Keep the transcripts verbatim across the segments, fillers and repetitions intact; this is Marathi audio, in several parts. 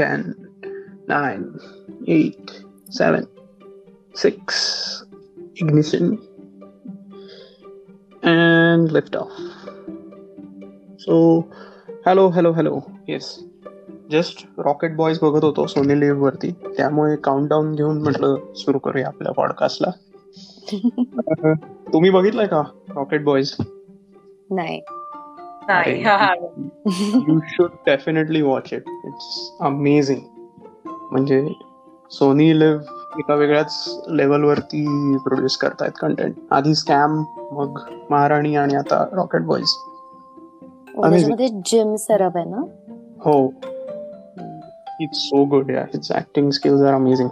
ten, nine, eight, seven, six, ignition, and liftoff. So, hello, hello, hello. Yes. Just rocket boys बघत होतो सोनी लाईव्ह वरती, त्यामुळे काउंटडाऊन घेऊन म्हटलं सुरू करूया आपल्या पॉडकास्टला. तुम्ही बघितलंय का रॉकेट बॉयज? नाही. You should definitely watch it. It's amazing. म्हणजे सोनी लाईव्ह एका वेगळ्याच लेवलवरती प्रोड्यूस करतायत कंटेंट. आधी स्कॅम, मग महाराणी, आणि आता रॉकेट बॉयज. त्याच्यामध्ये जिम सरब आहे ना? हो. It's so good, yeah. Its acting skills are amazing.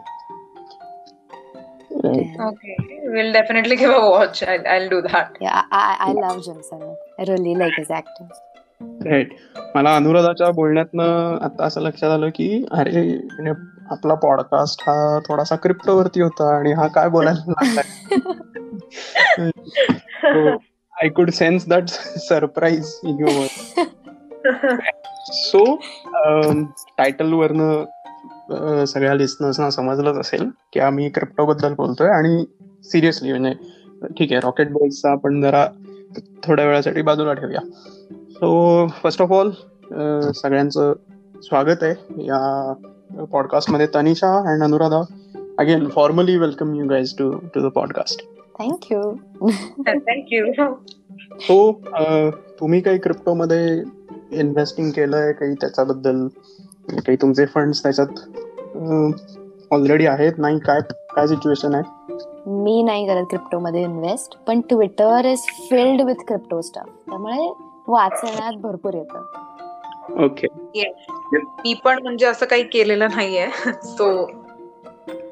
Right. Okay, we'll definitely give a watch. I'll, I'll do that. Yeah, I, I love Jim Sarab. I really like his acting. Right. मला अनुराधाच्या बोलण्यातनं आता असं लक्षात आलं की अरे आपला पॉडकास्ट हा थोडासा क्रिप्टोवरती होता आणि हा काय बोलायला लागलाय. I could sense that surprise in your voice. So title वरनं सगळ्या लिस्नर्सना समजलंच असेल की आम्ही क्रिप्टोबद्दल बोलतोय. आणि सिरियसली म्हणजे ठीक आहे, रॉकेट बॉयजचा आपण जरा थोड्या वेळासाठी बाजूला ठेवूया. सो फर्स्ट ऑफ ऑल सगळ्यांचं स्वागत आहे या पॉडकास्टमध्ये. Tanisha and Anuradha, again formally welcome you guys to to the podcast. Thank you. Thank you. So तुम्ही काही क्रिप्टोमध्ये इन्व्हेस्टिंग केलंय, काही त्याच्याबद्दल, काही तुमचे फंड्स त्याच्यात ऑलरेडी आहेत? नाही. काय काय सिच्युएशन आहे? मी नाही करत क्रिप्टोमध्ये इन्व्हेस्ट, पण Twitter is filled with crypto stuff, त्यामुळे वाचण्यात भरपूर येतं. ओके. मी पण म्हणजे असं काही केलेलं नाहीये. So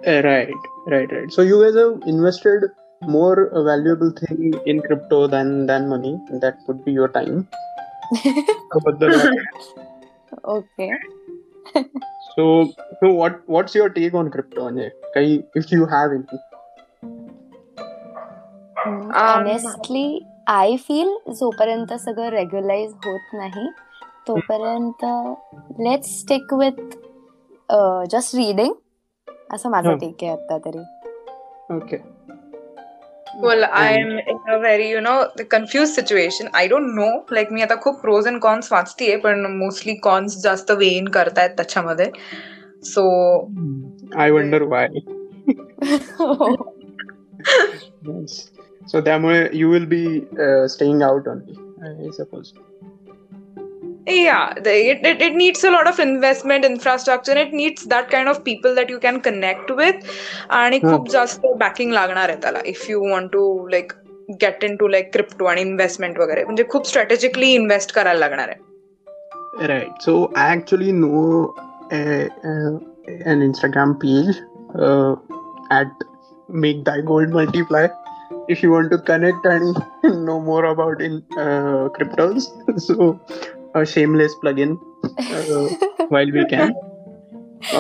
right right right so you has invested more valuable thing in crypto than than money. That would be your time. Okay. So, so what what's your take on crypto, Anjay? Kai, if you have any. Um, Honestly, I feel जोपर्यंत सगळं रेग्युलाइज होत नाही तोपर्यंत let's stick with uh, just reading. असं माझं टेक आहे आता तरी. Okay. Well, I am in a very, you know, the confused situation. I don't know. Like, मी आता खूप pros and cons वाचतीये, पण mostly cons जास्त weigh in करतायत त्याच्यामध्ये. So, I wonder why. So, त्यामुळे you will be uh, staying out only, I suppose. Yeah, they, it, it, it needs a lot of investment, infrastructure. It needs that kind of people that you can connect with. And it खूप जास्त backing लागणार आहे त्याला. If you want to like get into like crypto and investment वगैरे, म्हणजे खूप strategically invest करायला लागणार आहे. Right. So I actually know a, a, an Instagram page uh, at Make Day Gold Multiply. If you want to connect and know more about in uh, cryptos, so. A shameless plug-in uh, while we can.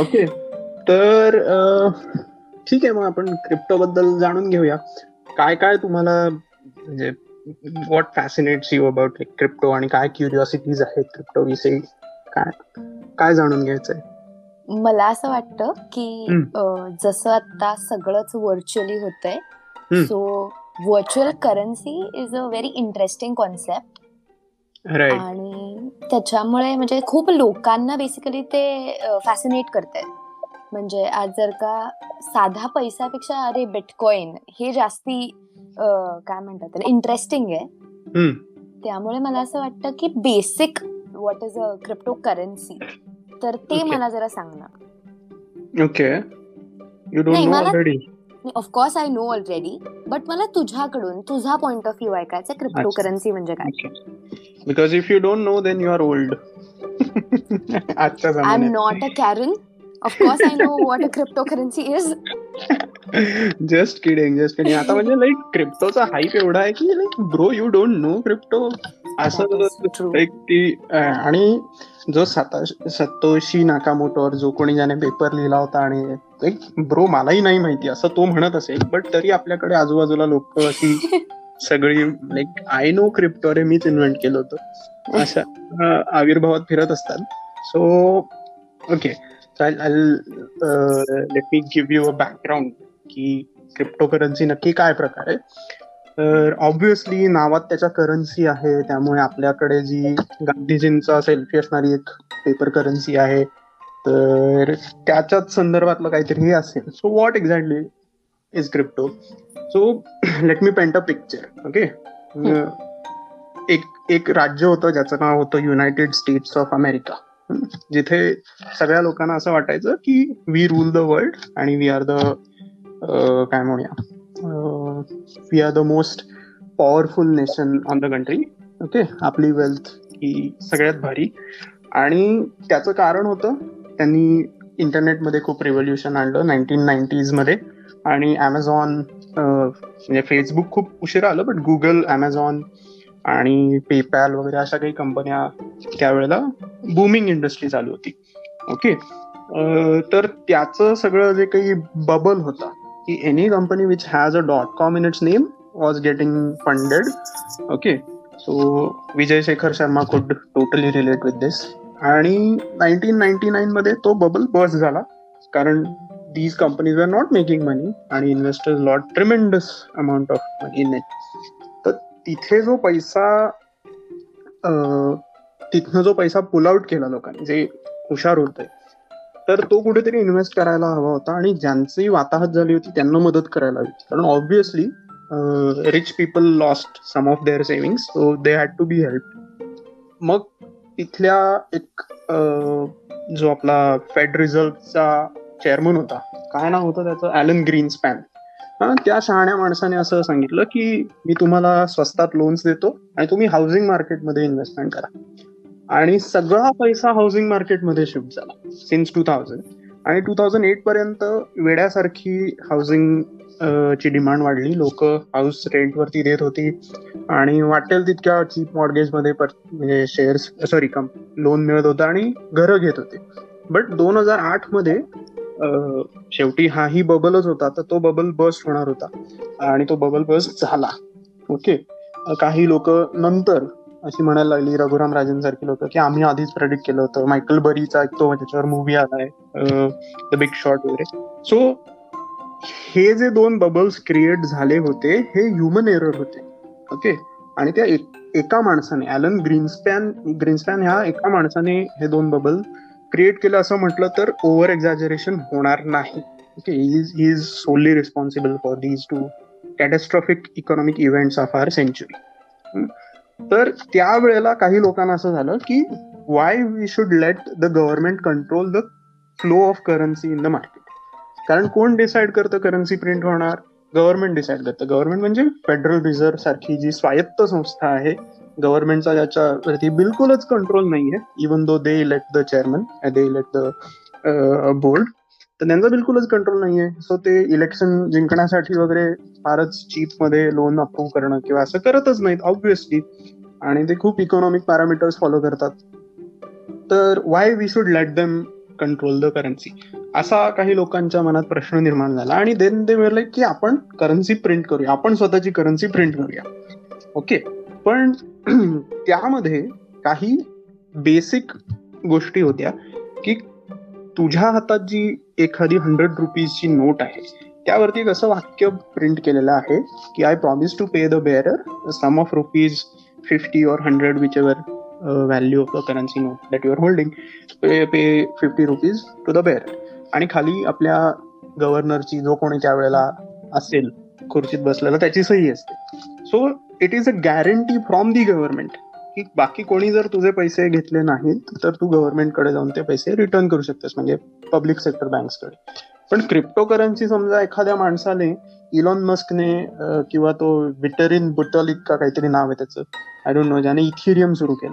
Okay. तर ठीक आहे, मग आपण क्रिप्टो बद्दल जाणून घेऊया. काय काय तुम्हाला म्हणजे what fascinates you about like crypto, आणि काय क्युरिओसिटीज आहेत क्रिप्टो विषयी, काय काय जाणून घ्यायचंय? मला असं वाटतं की जसं आता सगळंच व्हर्च्युअली होतंय, so virtual currency is a very interesting concept. आणि त्याच्यामुळे म्हणजे खूप लोकांना बेसिकली ते फॅसिनेट करतात. म्हणजे आज जर का साधा पैशापेक्षा अरे बिटकॉइन हे जास्ती काय म्हणतात त्याला इंटरेस्टिंग आहे. त्यामुळे मला असं वाटतं की basic what is a crypto currency, तर ते मला जरा सांग ना. Okay. Of course I know already, but मला तुझ्याकडून तुझा पॉइंट ऑफ व्ह्यू ऐकायचा क्रिप्टो करन्सी म्हणजे काय. Because if you don't know, then you are old. I'm not a Karen. Of course, I know what a cryptocurrency is. Just kidding, just kidding. आता म्हणजे लाईक क्रिप्टोचा हाईप एवढा आहे की like bro you don't know crypto असं एक ती. आणि जो सतोशी नाकामोटोवर जो कोणी ज्याने पेपर लिहिला होता आणि लाईक ब्रो मलाही नाही माहिती असं तो म्हणत असेल, बट तरी आपल्याकडे आजूबाजूला लोक अशी सगळी लाईक आय नो क्रिप्टो रे मीच इन्व्हेंट केलं होतं अशा आविर्भावात फिरत असतात. So okay, So I'll, I'll uh, let me give you a background की क्रिप्टोकरन्सी नक्की काय प्रकार आहे. तर ऑब्व्हियसली नावात त्याच्या करन्सी आहे, त्यामुळे आपल्याकडे जी गांधीजींचा सेल्फी असणारी एक पेपर करन्सी आहे, तर त्याच्याच संदर्भातलं काहीतरी हे असेल. So what exactly is crypto? So let me paint a picture. Okay, एक एक राज्य होतं ज्याचं नाव होतं युनायटेड स्टेट्स ऑफ अमेरिका, जिथे सगळ्या लोकांना असं वाटायचं की वी रूल द वर्ल्ड आणि वी आर द काय म्हणूया we are the most powerful nation on the country. Okay, आपली वेल्थ ही सगळ्यात भारी. आणि त्याचं कारण होतं त्यांनी इंटरनेटमध्ये खूप रेव्होल्युशन आणलं नाईन्टीन नाईन्टीजमध्ये. आणि ॲमेझॉन म्हणजे फेसबुक खूप उशिरा आलं, बट गुगल, ॲमेझॉन आणि पेपॅल वगैरे अशा काही कंपन्या त्यावेळेला बूमिंग इंडस्ट्री चालू होती. ओके, तर त्याचं सगळं जे काही बबल होता की any company which has a dot com in its name was getting funded. Okay, so Vijay Shekhar Sharma could totally relate with दिस. आणि नाईन्टीन नाईन्टी नाईनमध्ये तो बबल बस्ट झाला, कारण these companies are not making money आणि investors lot tremendous amount of money in it. तिथे जो पैसा तिथनं जो पैसा पुल आउट केला लोकांनी, जे हुशार होते, तर तो कुठेतरी इन्व्हेस्ट करायला हवा होता आणि ज्यांची वाताहत झाली होती त्यांना मदत करायला हवी. कारण obviously rich people lost some of their savings, so they had to be help. मग तिथल्या एक जो आपला फेड रिझर्व्हचा चेअरमन होता, काय नाव होतं त्याचं, ॲलन ग्रीनस्पॅन, हा, त्या शहाण्या माणसाने असं सांगितलं की मी तुम्हाला स्वस्तात लोन्स देतो आणि तुम्ही हाऊसिंग मार्केटमध्ये इन्व्हेस्टमेंट करा. आणि सगळा पैसा हाऊसिंग मार्केटमध्ये शिफ्ट झाला सिन्स टू थाउजंड. आणि टू थाउजंड एट पर्यंत वेड्यासारखी हाऊसिंग ची डिमांड वाढली, लोक हाऊस रेंटवरती देत होती आणि वाटेल तितक्या चीप मॉर्गेजमध्ये म्हणजे शेअर्स सॉरी कम लोन मिळत होतं आणि घरं घेत होते. बट दोन हजार आठमध्ये Uh, शेवटी हाही बबलच होता, तर तो बबल बस्ट होणार होता आणि तो बबल बस्ट झाला. Okay, okay. काही लोक नंतर अशी म्हणायला लागली, रघुराम राजन सारखी लोक, की आम्ही आधीच प्रेडिक्ट केलं होतं. मायकल बरीचा एक तो त्याच्यावर मूवी आलाय द बिग शॉर्ट वगैरे. सो हे जे दोन बबल्स क्रिएट झाले होते हे ह्युमन एरर होते. Okay, okay. आणि त्या एक, एका माणसाने, ॲलन ग्रीनस्पॅन ग्रीनस्पॅन ह्या एका माणसाने हे दोन बबल क्रिएट केलं असं म्हटलं तर ओव्हर एक्झॅजरेशन होणार नाही. Okay, he is solely responsible for these two catastrophic economic events of our century. तर त्यावेळेला काही लोकांना असं झालं की why we should let the government control the flow of currency in the market. कारण कोण डिसाईड करतं करन्सी प्रिंट होणार? गव्हर्नमेंट डिसाईड करतं. गव्हर्नमेंट म्हणजे फेडरल रिझर्व्ह सारखी जी स्वायत्त संस्था आहे, गव्हर्नमेंटचा याच्यावरती बिलकुलच कंट्रोल नाहीये. Even though they elect the chairman, they elect the board, तर त्यांचा बिलकुलच कंट्रोल नाहीये. सो ते इलेक्शन जिंकण्यासाठी वगैरे फारच चीपमध्ये लोन अप्रूव्ह करणं किंवा असं करतच नाहीत ऑब्व्हियसली. आणि ते खूप इकॉनॉमिक पॅरामीटर्स फॉलो करतात. तर why we should let them control the currency असा काही लोकांच्या मनात प्रश्न निर्माण झाला. आणि देन दे म्हणाले की आपण करन्सी प्रिंट करूया, आपण स्वतःची करन्सी प्रिंट करूया. ओके, पण त्यामध्ये काही बेसिक गोष्टी होत्या की तुझ्या हातात जी एखादी हंड्रेड रुपीजची नोट आहे त्यावरती एक असं वाक्य प्रिंट केलेलं आहे की I promise to pay the bearer sum of rupees fifty or hundred whichever value of the currency note that you are holding, pay fifty rupees to the bearer. आणि खाली आपल्या गव्हर्नरची, जो कोणी त्यावेळेला असेल खुर्चीत बसलेला, त्याची सही असते. So it is a guarantee from the government की बाकी कोणी जर तुझे पैसे घेतले नाहीत तर तू गव्हर्नमेंटकडे जाऊन ते पैसे रिटर्न करू शकतेस, म्हणजे पब्लिक सेक्टर बँक्सकडे. पण क्रिप्टो करन्सी समजा एखाद्या माणसाने, इलॉन मस्कने किंवा तो विटरिन बुटलिक का काहीतरी नाव आहे त्याचं, आय डोंट नो, ज्याने इथेरियम सुरू केलं,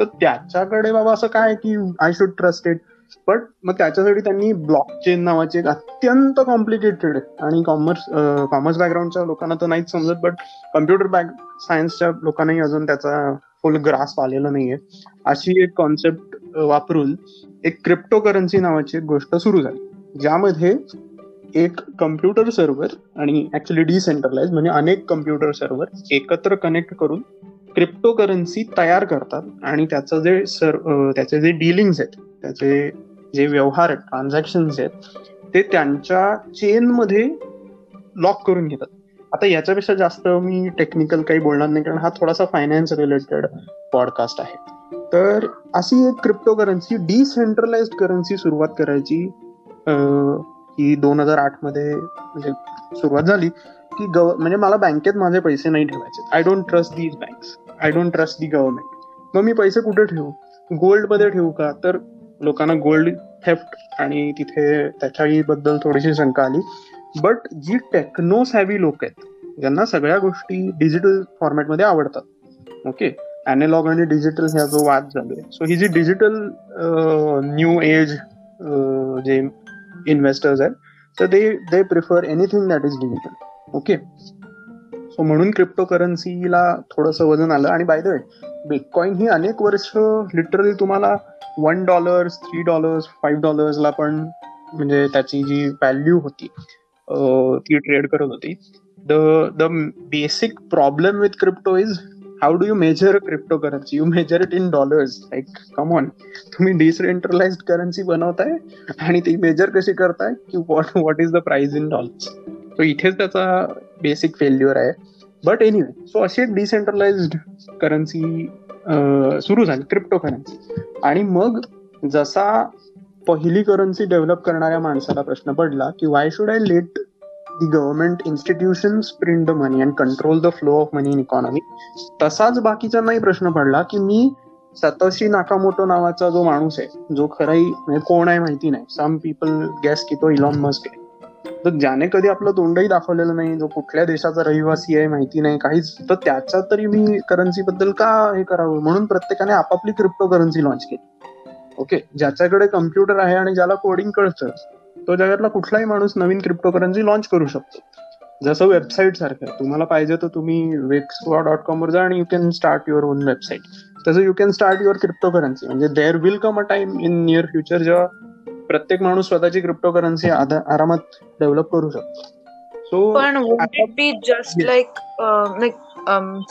तर त्याच्याकडे बाबा असं काय की I should trust it. But मग त्याच्यासाठी त्यांनी ब्लॉकचेन नावाचे एक अत्यंत कॉम्प्लिकेटेड, आणि कॉमर्स कॉमर्स बॅकग्राऊंडच्या लोकांना तर नाहीच समजत, बट कम्प्युटर बॅक सायन्सच्या लोकांनाही अजून त्याचा फुल ग्रास्प आलेला नाहीये, अशी एक कॉन्सेप्ट वापरून एक क्रिप्टो करन्सी नावाची एक गोष्ट सुरू झाली, ज्यामध्ये एक कम्प्युटर सर्व्हर आणि ऍक्च्युली डिसेंट्रलाइज म्हणजे अनेक कम्प्युटर सर्व्हर एकत्र कनेक्ट करून क्रिप्टो करन्सी तयार करतात. आणि त्याचं जे सर त्याचे जे डीलिंग्स आहेत, त्याचे जे व्यवहार ट्रान्झॅक्शन्स आहेत ते त्यांच्या चेनमध्ये लॉक करून घेतात. आता याच्यापेक्षा जास्त मी टेक्निकल काही बोलणार नाही, कारण हा थोडासा फायनान्स रिलेटेड पॉडकास्ट आहे. तर अशी एक क्रिप्टो करन्सी, डिसेंट्रलाइज्ड करन्सी सुरुवात करायची ही दोन हजार आठमध्ये म्हणजे सुरुवात झाली की गव म्हणजे मला बँकेत माझे पैसे नाही ठेवायचे. I don't trust these banks, I don't trust the government. मग मी पैसे कुठे ठेवू? गोल्डमध्ये ठेवू का? तर लोकांना गोल्ड थेफ्ट आणि तिथे त्याच्याबद्दल थोडीशी शंका आली. बट जी टेक्नो सॅव्ही लोक आहेत, ज्यांना सगळ्या गोष्टी डिजिटल फॉर्मॅटमध्ये आवडतात, ओके, ॲनालॉग आणि डिजिटल ह्या जो वाद झालो आहे, सो ही जी डिजिटल न्यू एज जे इन्व्हेस्टर्स आहेत, तर they they prefer anything that is digital. Okay, so म्हणून क्रिप्टो करन्सीला थोडंसं वजन आलं. आणि बाय द वे बिटकॉईन ही अनेक वर्ष लिटरली तुम्हाला one dollars three dollars five डॉलर्सला पण म्हणजे त्याची जी व्हॅल्यू होती ती ट्रेड करत होती. The the basic problem with crypto is how do you measure crypto currency? You measure it in dollars. Like come on, तुम्ही डिसेंट्रलाइज करन्सी बनवताय आणि ती मेजर कशी करताय की what what is the price in dollars? So इथेच त्याचा बेसिक फेल्युअर आहे. बट एनिवे, सो अशी एक डिसेंट्रलाइज्ड करन्सी सुरू झाली, क्रिप्टो करन्सी. आणि मग जसा पहिली करन्सी डेव्हलप करणाऱ्या माणसाला प्रश्न पडला की why should I let the government institutions print the money and control the flow of money in economy, तसाच बाकीच्यांनाही प्रश्न पडला की मी सतोशी नाकामोटो नावाचा जो माणूस आहे, जो खराही म्हणजे कोण आहे माहिती नाही, सम पीपल गॅस की तो इलॉन मस्क आहे, तर ज्याने कधी आपलं तोंडही दाखवलेलं नाही, जो कुठल्या देशाचा रहिवासी आहे माहिती नाही काहीच, तर त्याचा तरी मी करन्सीबद्दल का हे करावं? म्हणून प्रत्येकाने आपापली क्रिप्टो करन्सी लॉन्च केली. ओके, ज्याच्याकडे कम्प्युटर आहे आणि ज्याला कोडिंग कळतं तो जगातला कुठलाही माणूस नवीन क्रिप्टो करन्सी लॉन्च करू शकतो. जसं वेबसाईट सारखं आहे, तुम्हाला पाहिजे तर तुम्ही वेक्सवा डॉट कॉमवर जा आणि you can start your own website. तसं you can start your crypto currency. म्हणजे there will come a time in near future जेव्हा प्रत्येक माणूस स्वतःची क्रिप्टो करन्सी आरामात डेव्हलप करू शकतो. सो पण जस्ट लाईक,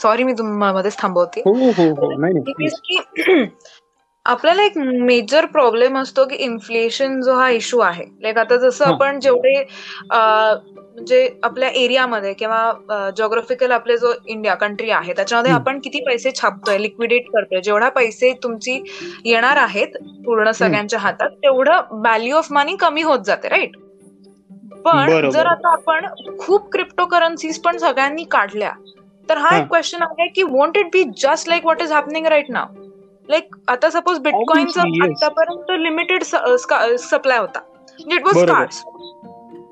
सॉरी मी तुम्हालाच थांबवते, आपल्याला एक मेजर प्रॉब्लेम असतो की इन्फ्लेशन जो हा इश्यू आहे. लाईक आता जसं आपण जेवढे म्हणजे आपल्या एरियामध्ये किंवा जॉग्राफिकल आपले जो इंडिया कंट्री आहे त्याच्यामध्ये आपण किती पैसे छापतोय, लिक्विडेट करतोय, जेवढा पैसे तुमची येणार आहेत पूर्ण सगळ्यांच्या हातात तेवढं व्हॅल्यू ऑफ मनी कमी होत जाते, राईट? पण जर आता आपण खूप क्रिप्टो करन्सीज पण सगळ्यांनी काढल्या तर हा एक क्वेश्चन आहे की want it be just like what is happening right now? Like आता सपोज बिटकॉइनचा आतापर्यंत लिमिटेड सप्लाय होता, इट वॉज स्कार्स,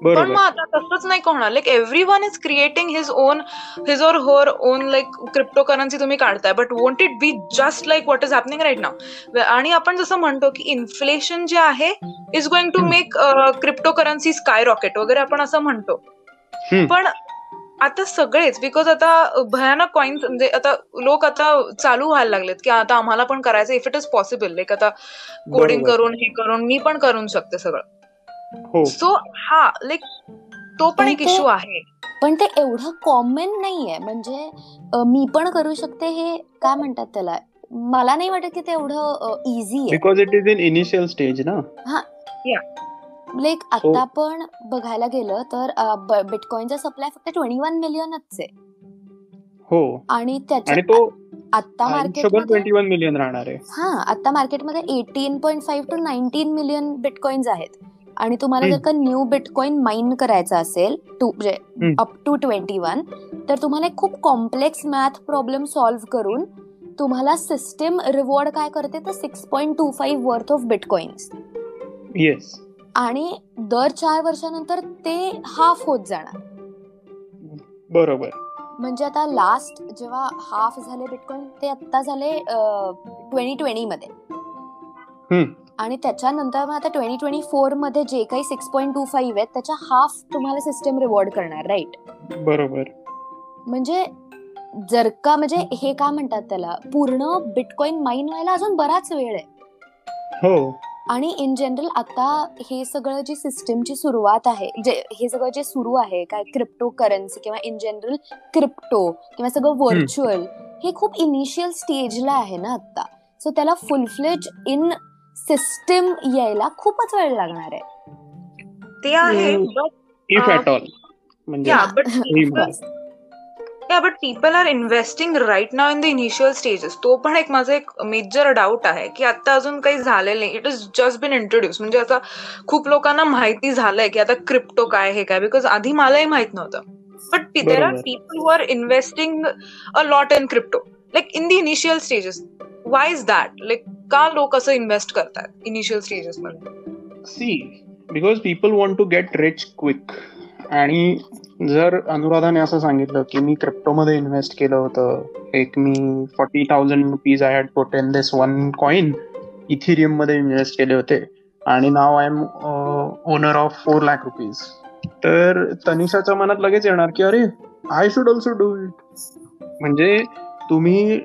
पण मग आता तसंच नाही होणार. Like everyone is creating his own his or her own like crypto currency तुम्ही काढताय, but want it be just like what is happening right now? आणि आपण जसं म्हणतो की इन्फ्लेशन जे आहे is going to make crypto currency sky rocket वगैरे आपण असं म्हणतो, पण आता सगळेच बिकॉज आता भयानक कॉइन्स म्हणजे आता लोक आता चालू व्हायला लागलेत की आता आम्हाला पण करायचं if it is possible. Like आता कोडिंग करून हे करून मी पण करू शकते सगळं. सो हा लाईक तो पण एक इश्यू आहे, पण ते एवढं कॉमन नाहीये. म्हणजे मी पण करू शकते हे काय म्हणतात त्याला, मला नाही वाटत की ते एवढं इझी आहे because it is in initial stage ना. हा, लाईक आता पण बघायला गेलं तर बिटकॉइनचा सप्लाय फक्त ट्वेंटी वन मिलियनच आहे. हो, आणि त्याच्या आता मार्केटमध्ये हा आता मार्केटमध्ये eighteen point five to nineteen million bitcoins आहेत. आणि तुम्हाला जर का न्यू बिटकॉइन माइन करायचा असेल टू म्हणजे अप टू ट्वेंटी वन तर तुम्हाला खूप कॉम्प्लेक्स मॅथ प्रॉब्लेम सॉल्व्ह करून तुम्हाला सिस्टम रिवॉर्ड काय करते तर six point two five worth of bitcoins. Yes, आणि दर चार वर्षानंतर ते हाफ होत जाणार. बरोबर, म्हणजे आता लास्ट जेव्हा हाफ झाले बिटकॉइन ते आता झाले ट्वेंटी ट्वेंटी मध्ये, आणि त्याच्यानंतर मग आता ट्वेंटी ट्वेंटी फोर मध्ये जे काही सिक्स पॉईंट टू फाईव्ह आहेत त्याच्या हाफ तुम्हाला सिस्टम रिवॉर्ड करणार, राईट? बरोबर, म्हणजे जर का म्हणजे हे काय म्हणतात त्याला, पूर्ण बिटकॉइन माइन व्हायला अजून बराच वेळ आहे. हो, आणि इन जनरल आता हे सगळं जी सिस्टमची सुरुवात आहे, जे हे सगळं जे सुरू आहे काय क्रिप्टो करन्सी किंवा इन जनरल क्रिप्टो किंवा सगळं व्हर्च्युअल, हे खूप इनिशियल स्टेजला आहे ना आत्ता. सो त्याला फुलफ्लेज इन सिस्टम यायला खूपच वेळ लागणार आहे. ते आहे इफ ॲट ऑल म्हणजे या. But people are investing right now in the initial stages. तो पण एक माझा एक मेजर डाऊट आहे की आता अजून काही झालेलं नाही. It is just been introduce. म्हणजे आता खूप लोकांना माहिती झालंय की आता क्रिप्टो काय हे काय, बिकॉज आधी मलाही माहित नव्हतं. But there are people who are investing a lot in crypto like in the initial stages. Why is that? Like का लोक असं इन्व्हेस्ट करतात इनिशियल स्टेजेस मध्ये? See because people want to get rich quick. आणि जर अनुराधाने असं सांगितलं की मी क्रिप्टोमध्ये इन्व्हेस्ट केलं होतं, एक मी forty thousand rupees I had put in this one coin इथेरियममध्ये इन्व्हेस्ट केले होते आणि now I am owner of four lakh rupees, तर तनिषाच्या मनात लगेच येणार की अरे I should also do it. म्हणजे तुम्ही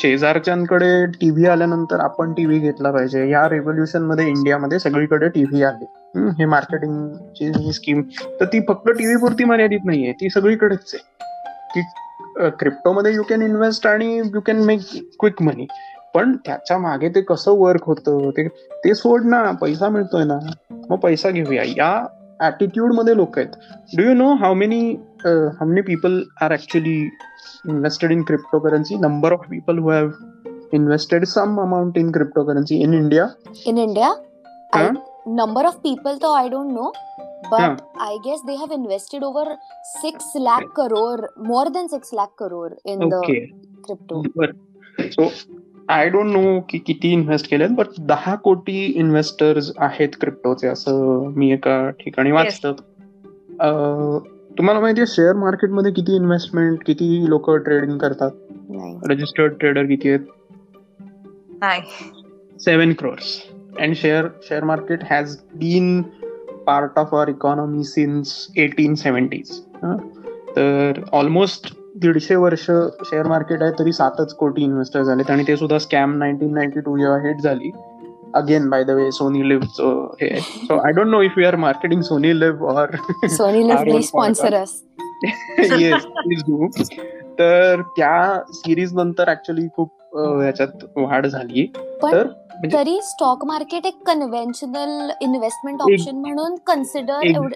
शेजारच्यांकडे टी व्ही आल्यानंतर आपण टी व्ही घेतला पाहिजे. या रेव्होल्युशनमध्ये इंडियामध्ये सगळीकडे टी व्ही आली. हे मार्केटिंगची ही स्कीम तर ती फक्त टी व्ही पुरती मर्यादित नाही आहे, ती सगळीकडेच आहे की क्रिप्टोमध्ये यू कॅन इन्व्हेस्ट आणि you can make quick money. पण त्याच्या मागे ते कसं वर्क होतं ते ते सोड ना. पैसा मिळतोय ना, मग पैसा घेऊया या ॲटिट्यूडमध्ये लोक आहेत. Do you know how many how many people are actually invested in cryptocurrency? Number of people who have invested some amount in cryptocurrency in India? In India? Huh? I, number of people though I don't know. But huh. I guess they have invested over six lakh crore, more than six lakh crore in okay. the crypto. But, so, I don't know ki kiti invest केलेत, but ten crore investors आहेत क्रिप्टोचे असं मी एका ठिकाणी वाचलं. तुम्हाला माहिती आहे शेअर मार्केटमध्ये किती इन्व्हेस्टमेंट, किती लोक ट्रेडिंग करतात? रजिस्टर्ड ट्रेडर किती आहेत? Seven crores. And share share market has been part of our economy since eighteen seventies. तर ऑलमोस्ट दीडशे वर्ष शेअर मार्केट आहे, तरी सातच कोटी इन्व्हेस्टर झालेत. आणि ते सुद्धा स्कॅम नाईन्टीन नाईन्टी टू जेव्हा हिट झाली. Again, by the way, Sony Live. So, hey, so I don't know if we are marketing Sony Live or... Sony Live, please sponsor us. Yes, please do. तर त्या सिरीज नंतर ऍक्च्युली खूप याच्यात वाढ झाली. पण तरी स्टॉक मार्केट एक कन्व्हेन्शनल इन्व्हेस्टमेंट ऑप्शन म्हणून consider.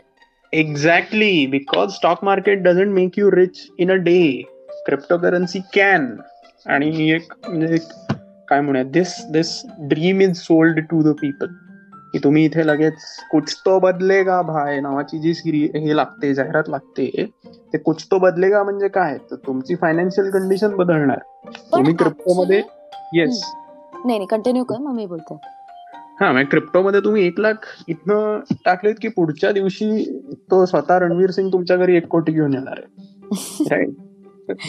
Exactly, because stock market doesn't make you rich in a day. Cryptocurrency can. आणि एक म्हणजे काय म्हणूया, this this dream is sold to the people की तुम्ही इथे लगेच कुछ तो बदलेगा भाय नावाची जी सिरी हे लागते, जाहिरात लागते. ते कुछ तो बदलेगा म्हणजे काय, तर तुमची फायनान्शियल कंडिशन बदलणार. तुम्ही क्रिप्टोमध्ये येस नाही नाही कंटिन्यू कर, मग मी बोलतो. हा, मग क्रिप्टोमध्ये तुम्ही एक लाख इथनं टाकलेत की पुढच्या दिवशी तो स्वतः रणवीर सिंग तुमच्या घरी एक कोटी घेऊन येणार आहे, राईट?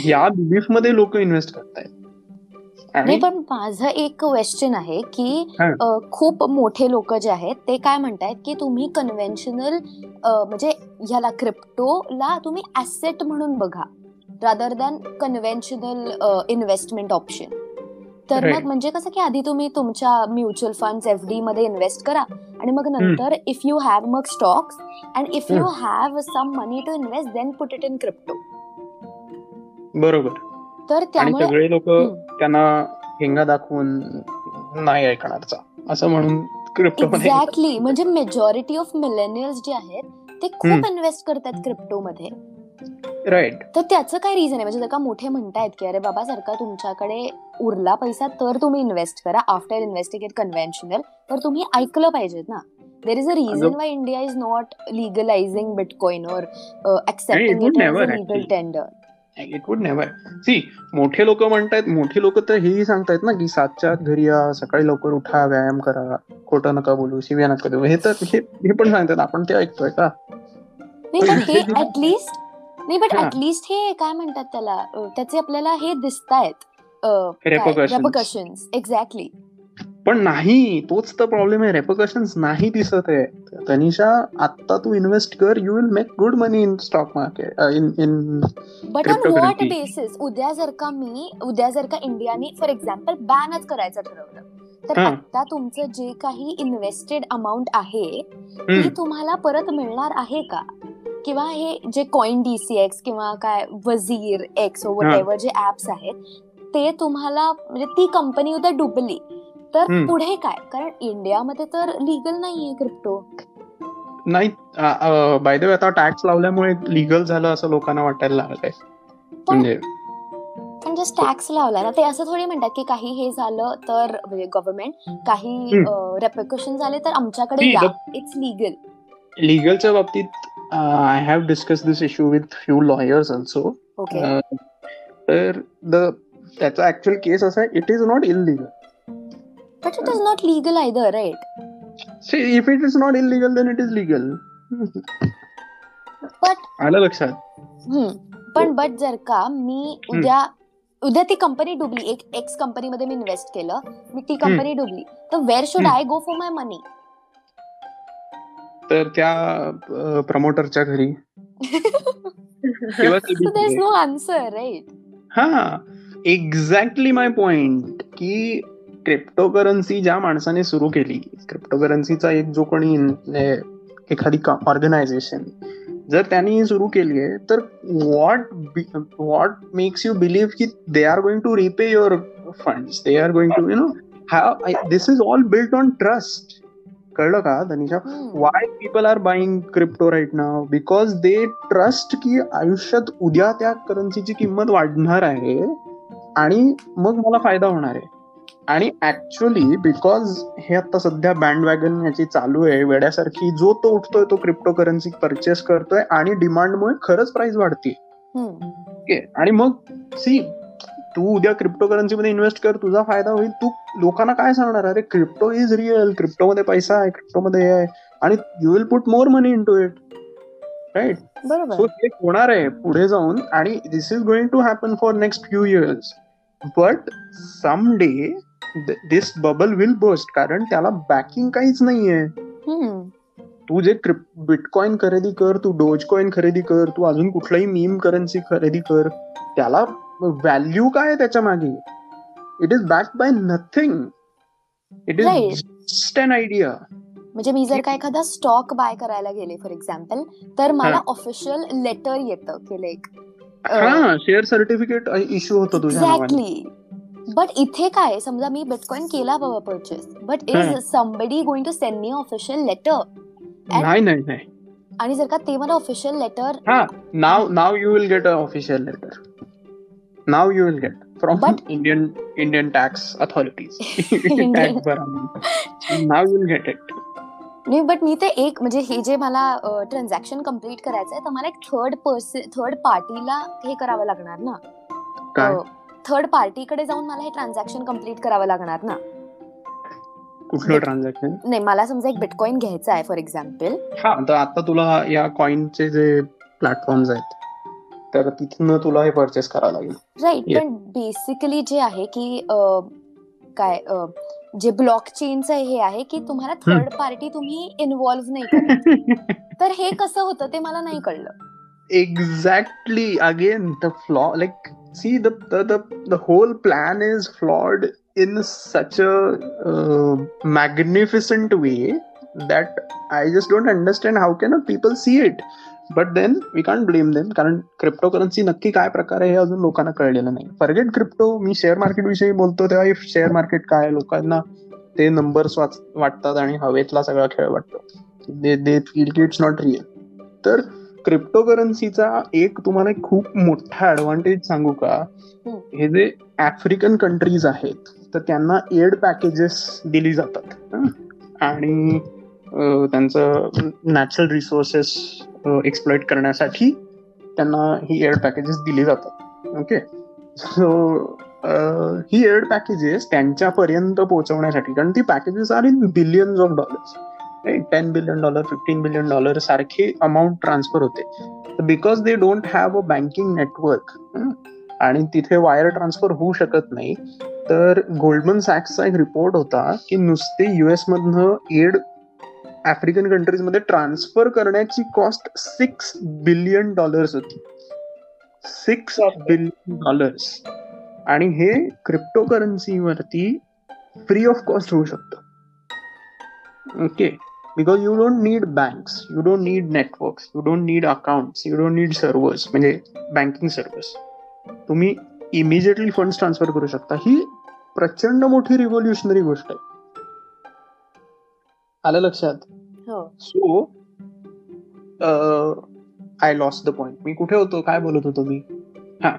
या बिलीफ मध्ये लोक इन्व्हेस्ट करतायत. नाही, पण माझं एक क्वेश्चन आहे की खूप मोठे लोक जे आहेत ते काय म्हणतायत की तुम्ही कन्व्हेन्शनल म्हणजे ह्याला क्रिप्टोला तुम्ही ऍसेट म्हणून बघा rather than conventional investment option. तर मग म्हणजे कसं की आधी तुम्ही तुमच्या म्युच्युअल फंड्स एफ डी मध्ये इन्व्हेस्ट करा आणि मग नंतर इफ यू हॅव मग stocks and if you have some money to invest then put it in crypto. बरोबर. तर त्यामुळे सगळे लोक त्यांना हेंगा दाखवून नाही ऐकणारचा असं म्हणून क्रिप्टो. एक्झॅक्टली. म्हणजे मेजॉरिटी ऑफ मिलेनियल्स जे आहेत ते खूप इन्व्हेस्ट करतात क्रिप्टोमध्ये, राईट? तर त्याचं काय रिझन आहे? म्हणजे जर का मोठे म्हणतायत की अरे बाबा सरकार तुमच्याकडे उरला पैसा तर तुम्ही इन्व्हेस्ट करा आफ्टर इन्व्हेस्टिंग इन कन्व्हेन्शनल, तर तुम्ही ऐकलं पाहिजेत ना. There is a reason why India is not legalising bitcoin और accepting it as a legal tender. It would never. See मोठे लोक म्हणतायत, मोठे लोक तर हेही सांगतायत ना की सातच्या घरी या, सकाळी लवकर उठा, व्यायाम करा, खोटं नका बोलू, शिव्या नका देऊ. हे तर हे पण सांगतात. आपण ते ऐकतोय का? नाही, बट ऍटलिस्ट नाही बट ऍटलिस्ट हे काय म्हणतात त्याला, त्याचे आपल्याला हे दिसतायत रेपरकशन्स. एक्झॅक्टली. पण नाही, तोच तर प्रॉब्लेम आहे. रेपरकशन्स नाही दिसत आहे. तनिषा, आता तू इन्व्हेस्ट कर, you will make good money in stock market in in but on what basis? उद्या जर का मी उद्या जर का इंडियाने फॉर एक्झाम्पल बॅनच करायचं ठरवलं तर आता तुमचं जे काही इन्व्हेस्टेड अमाऊंट आहे ती तुम्हाला परत मिळणार आहे का? किंवा हे जे कॉइन डीसीएक्स किंवा काय वजीर एक्स वॉट एव्हर जे ऍप्स आहेत ते तुम्हाला म्हणजे ती कंपनी उद्या डुबली तर पुढे काय, कारण इंडियामध्ये तर लिगल नाहीये क्रिप्टो. नाही बाय द वे आता टॅक्स लावल्यामुळे लिगल झालं असं लोकांना वाटायला लागलंय. म्हणजे म्हणजे टॅक्स लावला ना, ते असं थोडी म्हणतात की काही हे झालं तर म्हणजे गव्हर्नमेंट काही रेप्रिकॉशन झाले तर आमच्याकडे या, इट्स लिगल. लिगलच्या बाबतीत I have discuss this issue with few lawyers also. तर त्याचा ऍक्च्युअल केस असा आहे, it is not illegal but it is not legal either, right? See if it is not illegal then it is legal. But आलं लक्षात. पण बट जर का मी उद्या उद्या ती कंपनी डुबली, एक एक्स कंपनीमध्ये मी इन्व्हेस्ट केलं, मी ती कंपनी डुबली तर where should I go for my money? तर त्या प्रमोटरच्या घरी. There is no answer, right? हा, एक्झॅक्टली माय पॉइंट. की क्रिप्टोकरन्सी ज्या माणसाने सुरू केली, क्रिप्टोकरन्सीचा एक जो कोणी एखादी ऑर्गनायझेशन जर त्यांनी सुरू केली आहे तर what what makes you believe की they are going to repay your funds, they are going to you know have, this is all built on trust. कळलं का Tanisha? Why people are buying crypto right now? Because they trust की आयुष्यात उद्या त्या करन्सीची किंमत वाढणार आहे आणि मग मला फायदा होणार आहे. आणि ऍक्च्युअली बिकॉज हे आता सध्या बँड वॅगन याची चालू आहे वेड्यासारखी, जो तो उठतोय तो क्रिप्टो करन्सी परचेस करतोय आणि डिमांडमुळे खरंच प्राइस वाढते. ओके, आणि मग सी तू उद्या क्रिप्टो करन्सीमध्ये इन्व्हेस्ट कर, तुझा फायदा होईल. तू लोकांना काय सांगणार? अरे क्रिप्टो इज रिअल, क्रिप्टोमध्ये पैसा आहे, क्रिप्टोमध्ये हे आहे, आणि you will put more money in to it, right? So हे होणार आहे पुढे जाऊन आणि this is going to happen for next few years. But someday this bubble will bust, कारण त्याला बॅकिंग काहीच नाहीये. तू जे बिटकॉइन खरेदी कर, तू डोजकॉइन खरेदी कर, तू अजून कुठलाही मीम करन्सी खरेदी कर, त्याला व्हॅल्यू काय आहे त्याच्या मागे? It is backed by nothing, it is just an idea. म्हणजे मी जर का एखादा स्टॉक बाय करायला गेले फॉर एक्झाम्पल, तर मला ऑफिशियल लेटर येतं की लाईक हा शेअर सर्टिफिकेट इश्यू होतो तुझ्या एक्झॅक्टली. बट इथे काय, समजा मी बिटकॉइन केला बाबा purchase, but is somebody going to send me official letter? नाही नाही नाही. आणि जर का ते मला ऑफिशियल लेटर, हा now now you will get a official letter, now you will get from Indian Indian tax authorities, now you will get it. नाही बट मी ते एक म्हणजे हे जे मला ट्रान्झॅक्शन कम्प्लीट करायचंय तर मला एक थर्ड पर्सन थर्ड पार्टीला हे करावं लागणार ना, थर्ड पार्टीकडे जाऊन मला हे ट्रान्झॅक्शन कम्प्लीट करावं लागणार ना. कुठलं ट्रान्झॅक्शन? नाही मला समजा एक बिटकॉइन घ्यायचा आहे फॉर एक्झाम्पल, हा तर आता तुला या कॉइनचे जे प्लॅटफॉर्म्स आहेत तर तिथून तुला हे परचेस करावं लागेल, राईट? पण बेसिकली जे आहे की काय जे ब्लॉकचेनचं हे आहे की तुम्हाला थर्ड पार्टी तुम्ही इन्व्हॉल्व्ह नाही करत. तर हे कसं होतं ते मला नाही कळलं. Exactly again the flaw, like see the the whole plan is flawed in such a magnificent way that I just don't understand how can people see it. But then we can blame them, कारण क्रिप्टो करन्सी नक्की काय प्रकार आहे हे अजून लोकांना कळलेलं नाही. फॉरगेट क्रिप्टो, मी शेअर मार्केट विषयी बोलतो तेव्हा इफ शेअर मार्केट काय, लोकांना ते नंबर्स वाटतात आणि हवेतला सगळा खेळ वाटतो, दे दे फील की इट्स नॉट रिअल. तर क्रिप्टो करन्सीचा एक तुम्हाला खूप मोठा ॲडव्हान्टेज सांगू का? हे जे आफ्रिकन कंट्रीज आहेत तर त्यांना एड पॅकेजेस दिली जातात आणि त्यांचं नॅचरल रिसोर्सेस एक्सप्लॉइट करण्यासाठी त्यांना ही एड पॅकेजेस दिली जातात. ओके, सो ही एड पॅकेजेस त्यांच्यापर्यंत पोहोचवण्यासाठी, कारण ती packages are in billions of dollars, ten billion dollar fifteen billion dollar सारखे अमाऊंट ट्रान्सफर होते. Because they don't have a banking network आणि तिथे वायर ट्रान्सफर होऊ शकत नाही. तर गोल्डमन सॅक्सचा एक रिपोर्ट होता की नुसते युएसमधनं एड आफ्रिकन कंट्रीजमध्ये ट्रान्सफर करण्याची कॉस्ट सिक्स बिलियन डॉलर्स होती, सिक्स बिलियन डॉलर्स. आणि हे क्रिप्टो करन्सीवरती फ्री ऑफ कॉस्ट होऊ शकतं. Okay, because you don't need banks, you don't need networks, you don't need accounts, you don't need servers, म्हणजे बँकिंग सर्व्हर्स. तुम्ही इमिजिएटली फंड्स ट्रान्सफर करू शकता. ही प्रचंड मोठी रिव्होल्युशनरी गोष्ट आहे. आलं लक्षात? So I loss the point. मी कुठे होतो, काय बोलत होतो मी? हा,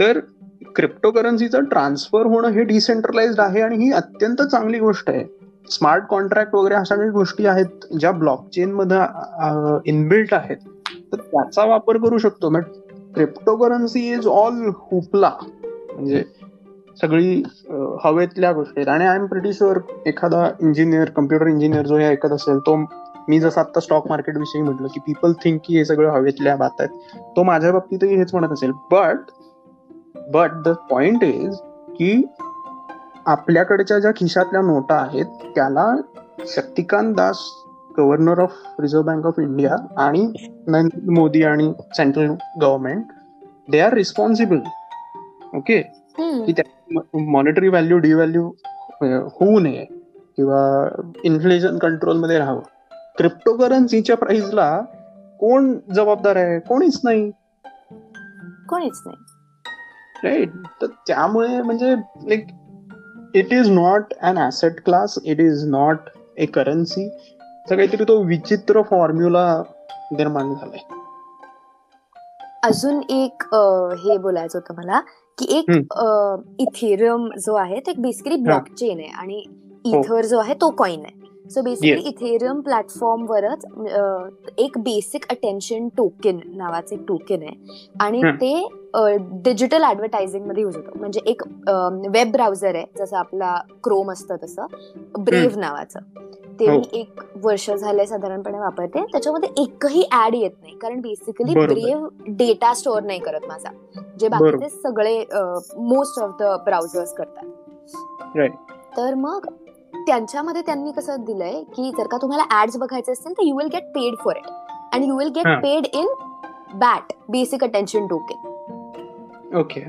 तर क्रिप्टो करन्सीचं ट्रान्सफर होणं हे डिसेंट्रलाइज्ड आहे आणि ही अत्यंत चांगली गोष्ट आहे. स्मार्ट कॉन्ट्रॅक्ट वगैरे अशा काही गोष्टी आहेत ज्या ब्लॉकचेन मध्ये इनबिल्ट आहेत, तर त्याचा वापर करू शकतो. But crypto currency is all hoopla, म्हणजे सगळी हवेतल्या गोष्टी आहेत. आणि आय एम प्रिटी शुअर एखादा इंजिनियर, कम्प्युटर इंजिनियर जो हे ऐकत असेल तो, मी जसं आता स्टॉक मार्केट विषयी म्हटलं की पीपल थिंक की हे सगळं हवेतल्या बात आहेत, तो माझ्या बाबतीतही हेच म्हणत असेल. But but the point is की आपल्याकडच्या ज्या खिशातल्या नोटा आहेत त्याला Shaktikanta Das, governor of reserve bank of India, आणि नरेंद्र मोदी आणि central government, they are responsible. Okay, की त्या मॉनिटरी व्हॅल्यू डिव्हॅल्यू होऊ नये किंवा इन्फ्लेशन कंट्रोलमध्ये राहावं. क्रिप्टो करन्सीच्या प्राइसला कोण जबाबदार आहे? कोणीच नाही, कोणीच नाही, राईट? तर त्यामुळे म्हणजे like it is not an asset class, it is not a currency. तर काहीतरी तो विचित्र फॉर्म्युला निर्माण झालाय. अजून एक हे बोलायचं होतं मला की एक इथेरियम जो आहे तो बेसिकली ब्लॉकचेन आहे आणि इथर जो आहे तो कॉइन आहे. सो बेसिकली इथेरियम प्लॅटफॉर्म वरच एक बेसिक अटेन्शन टोकन नावाचं एक टोकन आहे आणि ते डिजिटल ऍडव्हर्टायझिंग मध्ये युज होतं. म्हणजे एक वेब ब्राउझर आहे, जसं आपला क्रोम असतं तसं ब्रेव्ह नावाचं, ते मी एक वर्ष झालंय साधारणपणे वापरते. त्याच्यामध्ये एकही ऍड येत नाही, कारण बेसिकली ब्रेव्ह डेटा स्टोअर नाही करत माझा, जे बाकीचे सगळे मोस्ट ऑफ द ब्राउझर्स करतात. तर मग त्यांच्यामध्ये त्यांनी कसं दिलंय की जर का तुम्हाला ऍड्स बघायचे असतील तर you will get paid for it and you will get paid in BAT, basic attention token. Okay,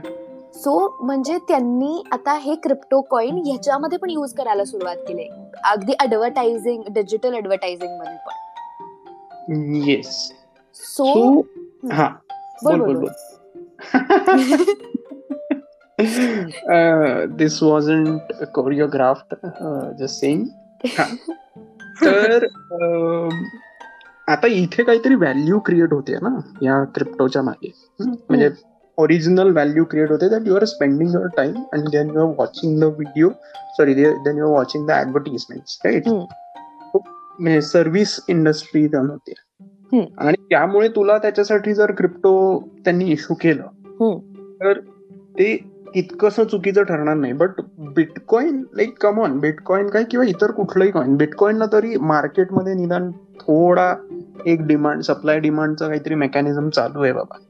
so म्हणजे त्यांनी आता हे क्रिप्टो कॉइन ह्याच्यामध्ये पण युज करायला सुरुवात केली, अगदी ऍडव्हर्टायझिंग, डिजिटल ऍडव्हर्टायझिंग मध्ये पण. येस, सो हा, बोल बोल बोल. This wasn't choreographed, just saying. तर आता इथे काहीतरी व्हॅल्यू क्रिएट होते ना या क्रिप्टोच्या मागे, म्हणजे original value create hote that you are spending your time and then you are watching the video, sorry, then you are watching the advertisements, right? So service industry run होते आणि त्यामुळे तुला त्याच्यासाठी जर क्रिप्टो त्यांनी इश्यू केलं तर ते इतकंसं चुकीचं ठरणार नाही. But bitcoin like come on, bitcoin काय किंवा इतर कुठलंही कॉइन, बिटकॉइनला तरी मार्केटमध्ये निदान थोडा एक डिमांड, सप्लाय डिमांडचा काहीतरी मेकॅनिझम चालू आहे बाबा.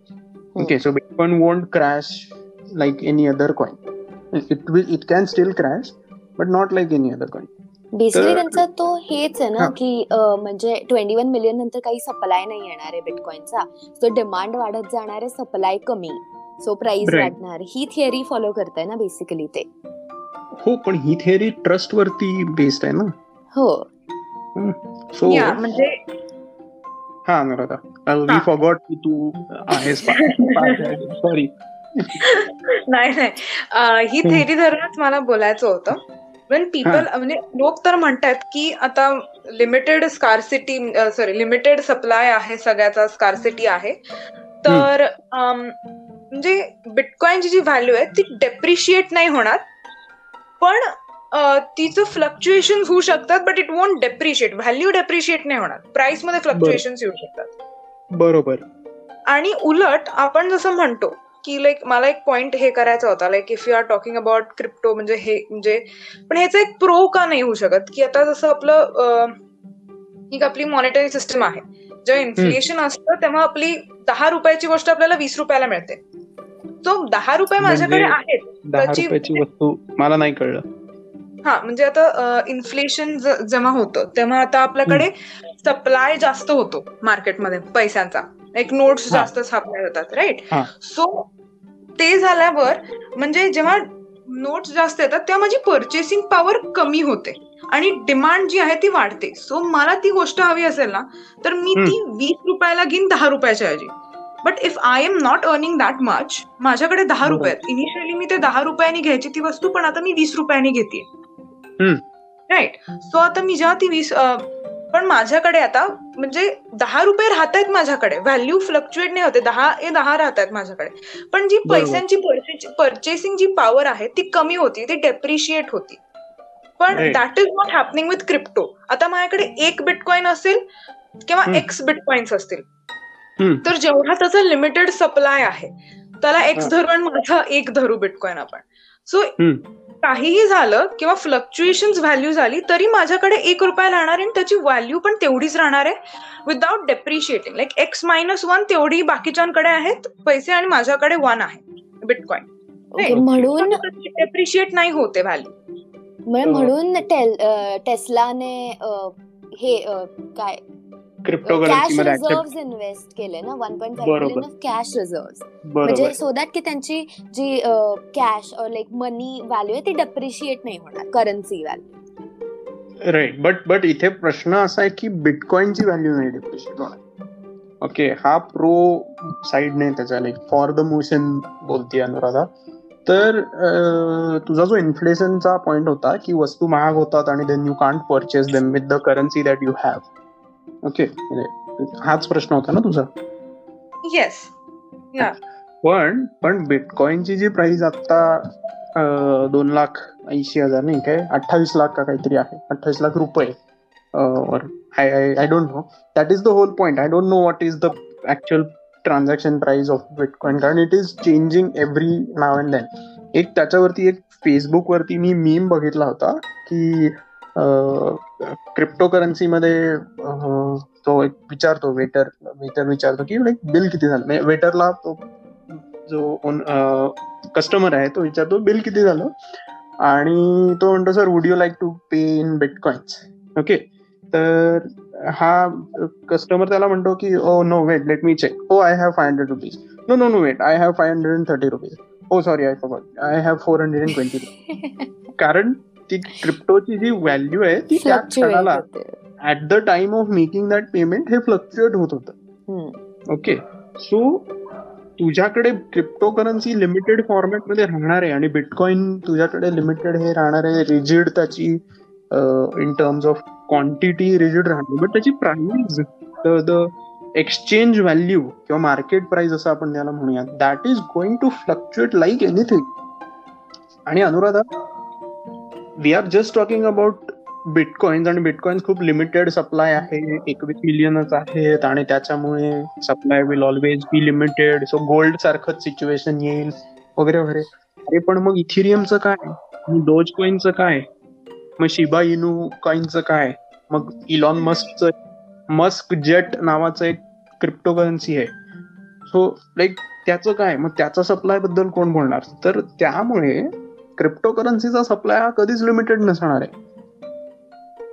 Okay, so Bitcoin won't crash like any other coin. It will, it can still crash, but not like any other coin. Basically, त्यांचा तो हेच आहे ना की म्हणजे इक्कीस मिलियन नंतर काही सप्लाय नाही येणार आहे बिटकॉइनचा, सो डिमांड वाढत जाणार आहे, सप्लाय कमी, सो प्राइस वाढणार. ही थिअरी फॉलो करताय ना बेसिकली ते. हो, पण ही थिअरी ट्रस्ट वरती बेस्ड आहे ना. हो, सो म्हणजे हा अनुराधा, वी फॉरगॉट की तू आहेस. सॉरी, नाही नाही, ही थेरी धरूनच मला बोलायचं होतं. पण पीपल म्हणजे लोक तर म्हणतात की आता limited scarcity, sorry limited supply आहे, सगळ्याचा स्कार्सिटी आहे. तर म्हणजे बिटकॉइनची जी व्हॅल्यू आहे ती डेप्रिशिएट नाही होणार, पण तिचं फ्लक्च्युएशन होऊ शकतात, but it won't depreciate. Value depreciate नाही होणार, प्राइस मध्ये फ्लक्च्युएशन येऊ शकतात. बरोबर. आणि उलट आपण जसं म्हणतो की लाईक मला एक पॉइंट हे करायचा होता, like if you are talking about crypto म्हणजे हे म्हणजे, पण ह्याचा एक प्रो का नाही होऊ शकत की आता जसं आपलं एक आपली मॉनिटरी सिस्टम आहे, जेव्हा इन्फ्लेशन असतं तेव्हा आपली दहा रुपयाची गोष्ट आपल्याला वीस रुपयाला मिळते. सो दहा रुपये माझ्याकडे आहेत, त्याची वस्तू मला नाही कळलं. हा, म्हणजे आता इन्फ्लेशन जेव्हा होतं तेव्हा आता आपल्याकडे सप्लाय जास्त होतो मार्केटमध्ये पैशांचा, एक नोट्स जास्त छापल्या जातात, राईट? सो ते झाल्यावर म्हणजे जेव्हा नोट्स जास्त येतात तेव्हा माझी पर्चेसिंग पॉवर कमी होते आणि डिमांड जी आहे ती वाढते. सो मला ती गोष्ट हवी असेल ना तर मी ती वीस रुपयाला घेईन दहा रुपयाच्या ऐवजी, but if I am not earning that much, माझ्याकडे दहा रुपये आहेत, इनिशियली मी ते दहा रुपयांनी घ्यायची ती वस्तू, पण आता मी वीस रुपयांनी घेते, राईट? सो आता मी जेव्हा ती वीस, पण माझ्याकडे आता म्हणजे दहा रुपये राहत आहेत माझ्याकडे, व्हॅल्यू फ्लक्च्युएट नाही होते, दहा हे दहा राहत आहेत माझ्याकडे, पण जी पैशांची पर्चेसिंग जी पॉवर आहे ती कमी होती, ती डेप्रिशिएट होती. पण that is not happening with crypto. आता माझ्याकडे एक बिटकॉइन असेल किंवा एक्स बिटकॉइन्स असतील, तर जेवढा त्याचा लिमिटेड सप्लाय आहे त्याला एक्स धरू आणि माझा एक धरू बिटकॉइन आपण. सो काहीही झालं किंवा फ्लक्च्युएशन व्हॅल्यू झाली तरी माझ्याकडे एक रुपया राहणार आहे, त्याची व्हॅल्यू पण तेवढीच राहणार आहे without depreciating. Like X minus one तेवढी बाकीच्यांकडे आहेत पैसे आणि माझ्याकडे वन आहे बिटकॉइन, म्हणून डेप्रिशिएट नाही होते व्हॅल्यू. म्हणून टेस्लाने हे काय कॅश रिझर्व्ह इन्व्हेस्ट केले ना, one point five million of cash reserve, म्हणजे सो दॅट की त्यांची जी कॅश लाईक मनी व्हॅल्यू आहे ती डेप्रिशिएट नाही होणार, currency value, right? But but इथे प्रश्न असा आहे की बिटकॉइनची व्हॅल्यू नाही डेप्रिशिएट होणार. ओके, हा प्रो साईड नाही त्याचा, लाईक फॉर द मोशन बोलते अनुराधा. तर तुझा जो इन्फ्लेशनचा पॉईंट होता की वस्तू महाग होतात आणि then you can't purchase them with the currency that you have. Okay, हाच प्रश्न होता ना तुझा? येस. पण पण बिटकॉइनची जी प्राइस आता दोन लाख ऐंशी हजार नाही काय अठ्ठावीस लाख का काहीतरी आहे, अठ्ठावीस लाख रुपये और I I don't know, that is the whole point. I don't know what is the actual transaction price of bitcoin, कारण it is changing every now and then. एक त्याच्यावरती एक फेसबुकवरती मी मीम बघितला होता की क्रिप्टो करन्सीमध्ये तो एक विचारतो, वेटर वेटर विचारतो की लाईक बिल किती झालं, वेटरला तो जो कस्टमर आहे तो विचारतो बिल किती झालं, आणि तो म्हणतो sir would you like to pay in bitcoins. Okay, तर हा कस्टमर त्याला म्हणतो की oh no wait let me check, oh I have five hundred rupees, no no no wait I have five hundred and thirty rupees, oh sorry I forgot I have four hundred and twenty rupees. कारण ती क्रिप्टोची जी व्हॅल्यू आहे ती त्या क्षणाला at the time of making that payment हे फ्लक्च्युएट होत होतं. ओके, सो तुझ्याकडे क्रिप्टो करन्सी लिमिटेड फॉर्मॅटमध्ये राहणार आहे आणि बिटकॉइन तुझ्याकडे लिमिटेड हे राहणार आहे, रिजिड त्याची in terms of quantity rigid राहणार, बट त्याची प्राइस, द एक्सचेंज व्हॅल्यू किंवा मार्केट प्राइस असं आपण त्याला म्हणूया, that is going to fluctuate like anything. आणि Anuradha, we are just talking about bitcoins and bitcoins खूप लिमिटेड सप्लाय आहे, एकवीस मिलियनच आहेत आणि त्याच्यामुळे supply will always be limited. So gold सारखंच सिच्युएशन येईल वगैरे वगैरे. अरे पण मग इथेरियमचं काय, डोज कॉइनचं काय, मग शिबा इनू कॉइनचं काय, मग इलॉन मस्कचं मस्क जेट नावाचं एक क्रिप्टो करन्सी आहे, सो लाईक त्याचं काय, मग त्याचा सप्लाय बद्दल कोण बोलणार? तर त्यामुळे क्रिप्टो करन्सीचा सप्लाय हा कधीच लिमिटेड नसणार आहे.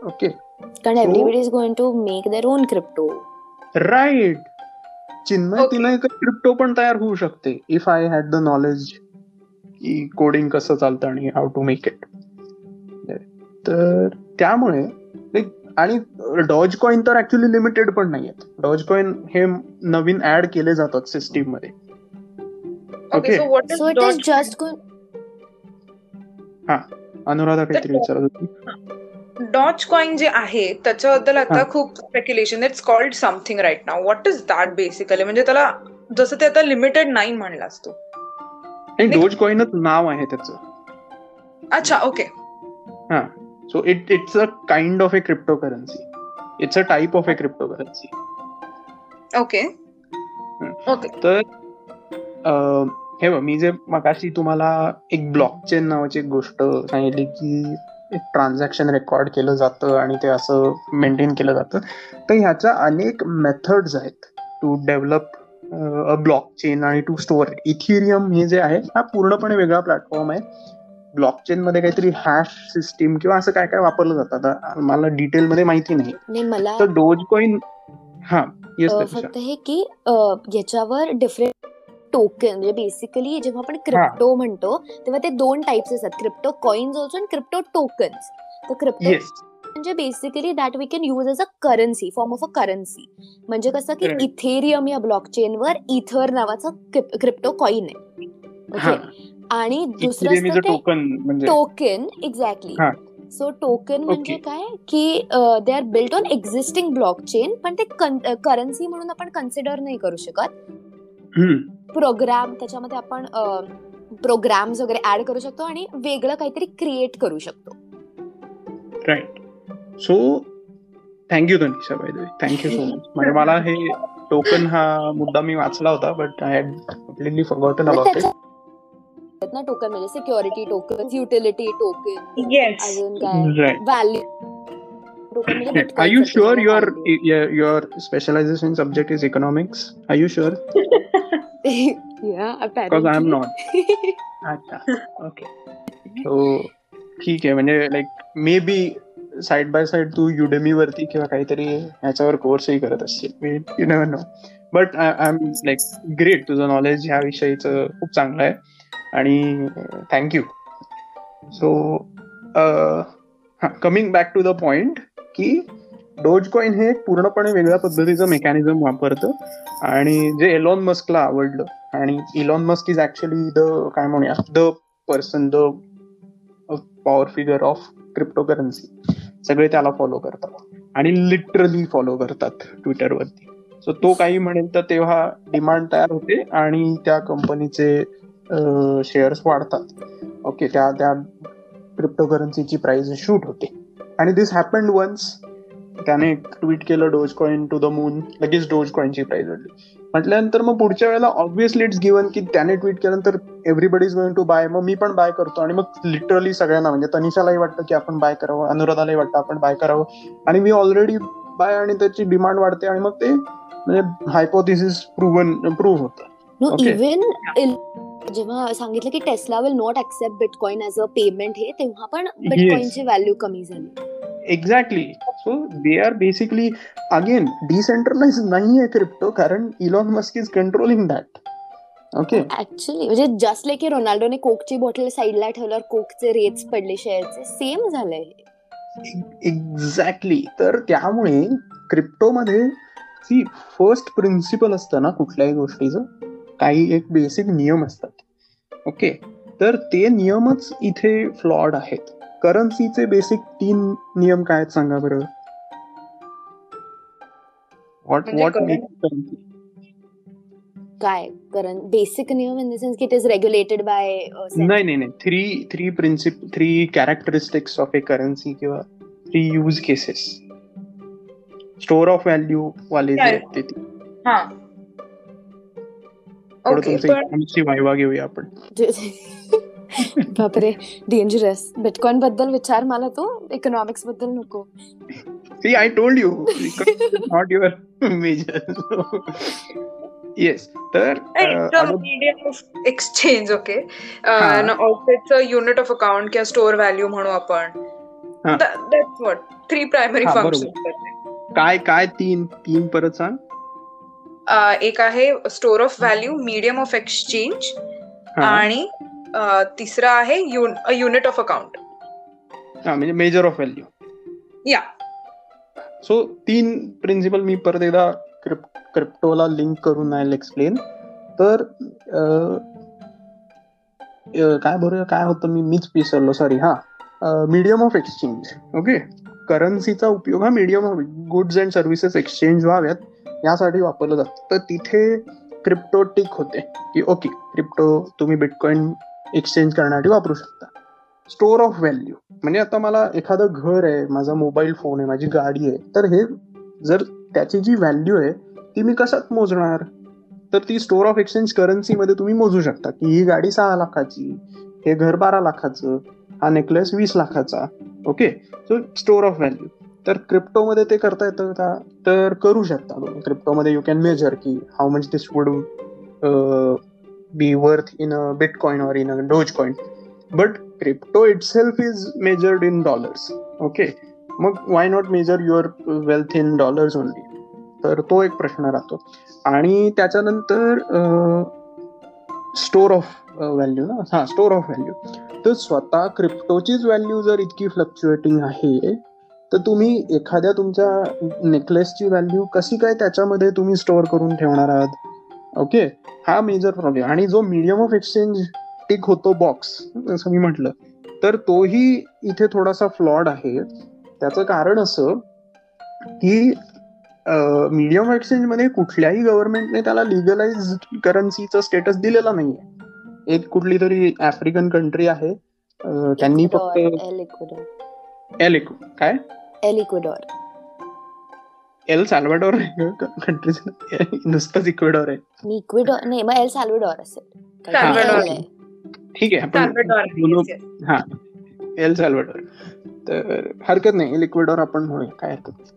ओके, कारण everybody is going to make their own crypto, right? Chinmay, तिला एक क्रिप्टो पण तयार होऊ शकते if I had the knowledge की कोडिंग कसं चालतं आणि हाऊ टू मेक इट. तर त्यामुळे आणि डॉज कॉइन तर ऍक्च्युली लिमिटेड पण नाही आहेत, डॉज कॉइन हे नवीन ऍड केले जातात सिस्टीम मध्ये. Okay, so it is just हा अनुराधा काहीतरी विचारत होती. डॉज कॉइन जे आहे त्याच्याबद्दल आता खूप speculation, it's called something right now, what is that basically? म्हणजे त्याला जसं ते आता लिमिटेड नाही म्हणला असतो, डॉज कॉइनच नाव आहे त्याचं. अच्छा, ओके. हा, so it it's a kind of a crypto currency, it's a type of a crypto currency. Okay okay. तर हे बघ, मी जे मगाशी तुम्हाला एक ब्लॉकचेन नावाची एक गोष्ट सांगितली की एक ट्रान्झॅक्शन रेकॉर्ड केलं जातं आणि ते असं मेंटेन केलं जातं, तर ह्याच्या अनेक मेथड्स आहेत टू डेव्हलप अ ब्लॉकचेन आणि टू स्टोअर. इथेरियम हे जे आहे हा पूर्णपणे वेगळा प्लॅटफॉर्म आहे. ब्लॉकचेनमध्ये काहीतरी हॅश सिस्टीम किंवा असं काय काय वापरलं जातं आता मला डिटेलमध्ये माहिती नाही. तर डोज कॉइन हा फक्त हे की याच्यावर डिफरंट टोकन, म्हणजे बेसिकली जेव्हा आपण क्रिप्टो म्हणतो तेव्हा ते दोन टाइप्स असतात, क्रिप्टो कॉइन्स ऑल्सो आणि क्रिप्टो टोकन्स. तर क्रिप्टो म्हणजे basically that we can use as a currency, form of a currency. म्हणजे कसं की इथेरियम या ब्लॉकचेन वर इथर नावाचा क्रिप्टो कॉइन आहे. ओके, आणि दुसरं टोकन. एक्झॅक्टली. सो टोकन म्हणजे काय की they are built on existing blockchain, पण ते करन्सी म्हणून आपण कन्सिडर नाही करू शकत. प्रोग्राम त्याच्यामध्ये आपण प्रोग्राम्स वगैरे ऍड करू शकतो आणि वेगळं काहीतरी क्रिएट करू शकतो. Right. So thank you Tanisha, by the way. Thank you so much. म्हणजे मला हे टोकन हा मुद्दा मी वाचला होता but I had completely forgotten about it. ना टोकन म्हणजे सिक्युरिटी टोकन, युटिलिटी टोकन, अजून काय व्हॅल्यू टोकन म्हणजे. Are you sure your your specialization subject is economics? Are you sure? Yeah, because I am not. अच्छा, ओके. सो ठीक आहे. म्हणजे like may be side by side तू युडेमी वरती किंवा काहीतरी ह्याच्यावर कोर्सही करत असशील, you never know. But I am like great, तुझं नॉलेज ह्या विषयीचं खूप चांगलं आहे आणि thank you. So coming back to the point की डोजकॉइन हे पूर्णपणे वेगळ्या पद्धतीचं मेकॅनिझम वापरतं आणि जे एलॉन मस्कला आवडलं. आणि Elon Musk is actually the काय म्हणूया the person the power figure of crypto currency. सगळे त्याला फॉलो करतात आणि लिटरली फॉलो करतात ट्विटरवरती. सो तो काही म्हणेल तर तेव्हा डिमांड तयार होते आणि त्या कंपनीचे शेअर्स वाढतात. ओके, त्या त्या क्रिप्टो करन्सीची प्राइस शूट होते. आणि दिस हॅपन्ड वन्स. त्याने ट्विट केलं डोजकॉइन टू द मून, लगेच डोजकॉइनची प्राइस वाढली. म्हटल्यानंतर मग पुढच्या वेळेला ऑब्व्हियसली इट्स गिव्हन की त्याने ट्विट केल्यानंतर everybody is going to buy, मग मी पण बाय करतो. आणि मग लिटरली सगळ्यांना, म्हणजे तनिषालाही वाटतं की आपण बाय करावं, अनुराधालाही वाटतं आपण बाय करावं, आणि मी ऑलरेडी बाय, आणि त्याची डिमांड वाढते आणि मग ते म्हणजे हायपोथेसिस प्रूव्हन प्रूव्ह होतं. जेव्हा सांगितलं की Tesla will not accept bitcoin as a payment, हे तेव्हा पण बिटकॉइनची व्हॅल्यू कमी झाली. Exactly. So they are basically again decentralize नाही आहे क्रिप्टो, कारण Elon Musk is controlling that. Okay, actually म्हणजे जस्ट लाईक रोनाल्डोने कोकची बॉटल साईडला ठेवल्यावर कोकचे रेट्स पडले शेअरचे, सेम झालंय. एक्झॅक्टली. तर त्यामुळे क्रिप्टोमध्ये सी फर्स्ट प्रिन्सिपल असतं ना कुठल्याही गोष्टीचं, काही एक बेसिक नियम असतात. ओके, तर ते नियमच इथे फ्लॉड आहेत. करन्सीचे बेसिक तीन नियम काय आहेत सांगा बरं. व्हॉट व्हॉट मेक्स करन्सी काय? कारण बेसिक नियम इन द सेन्स की इट इज रेग्युलेटेड बाय. नाही नाही नाही, three three principal three characteristics of a currency किंवा three use cases. Store of value वाले जे आहेत ते. हां, वायवा घेऊया आपण. बापरे, डेंजरस. बिटकॉइन बद्दल विचार मला, तो इकॉनॉमिक्स बद्दल नको. See, I told you not your major. Yes. तर medium of exchange. Okay, unit of account किंवा स्टोअर व्हॅल्यू म्हणू आपण. That's what three primary function. काय काय तीन तीन परत सांग. एक आहे store of value, medium of exchange, आणि तिसरा आहे युनिट ऑफ अकाउंट, म्हणजे measure of value. Yeah, so तीन प्रिन्सिपल मी परत एकदा क्रिप्टोला लिंक करून आय विल एक्सप्लेन. तर काय बरोबर काय होतं मी मीच विसरलो, सॉरी. हा, मीडियम ऑफ एक्सचेंज. ओके, करन्सीचा उपयोग हा medium of goods and services exchange व्हाव्यात यासाठी वापरलं जातं. तर तिथे क्रिप्टो टिक होते की ओके, क्रिप्टो तुम्ही बिटकॉइन एक्सचेंज करण्यासाठी वापरू शकता. स्टोअर ऑफ व्हॅल्यू म्हणजे आता मला एखादं घर आहे, माझा मोबाईल फोन आहे, माझी गाडी आहे, तर हे जर त्याची जी व्हॅल्यू आहे ती मी कशात मोजणार, तर ती स्टोअर ऑफ एक्सचेंज करन्सीमध्ये तुम्ही मोजू शकता की ही गाडी सहा लाखाची, हे घर बारा लाखाचं, हा नेकलेस वीस लाखाचा. Okay, so store of value. तर क्रिप्टोमध्ये ते करता येतं का? तर करू शकता तुम्ही. क्रिप्टोमध्ये यू कॅन मेजर की how much this would be worth in a bitcoin or in a Dogecoin. But crypto itself is measured in dollars. Okay, मग why not measure your wealth in dollars only? तर तो एक प्रश्न राहतो. आणि त्याच्यानंतर स्टोर ऑफ व्हॅल्यू ना. हां, स्टोर ऑफ व्हॅल्यू. तर स्वतः क्रिप्टोचीच व्हॅल्यू जर इतकी फ्लक्च्युएटिंग आहे तर तुम्ही एखाद्या तुमच्या नेकलेसची व्हॅल्यू कशी काय त्याच्यामध्ये तुम्ही स्टोअर करून ठेवणार आहात. ओके, हा मेजर प्रॉब्लेम. आणि जो मिडियम ऑफ एक्सचेंज टिक होतो बॉक्स असं मी म्हटलं, तर तोही इथे थोडासा फ्लॉड आहे. त्याचं कारण असं की मिडियम ऑफ एक्सचेंजमध्ये कुठल्याही गव्हर्नमेंटने त्याला लिगलाइज करन्सीचा स्टेटस दिलेला नाहीये. एक कुठली तरी आफ्रिकन कंट्री आहे, त्यांनी फक्त एल काय El Ecuador El Salvador country नुसतंच इक्वेडॉर आहे. इक्वेडॉर नाही, मग एल साल्वाडोर असेल. ठीक आहे, आपण हा एल साल्वाडोर तर हरकत नाही, एल इक्वेडॉर आपण म्हणूया, काय हरकत नाही.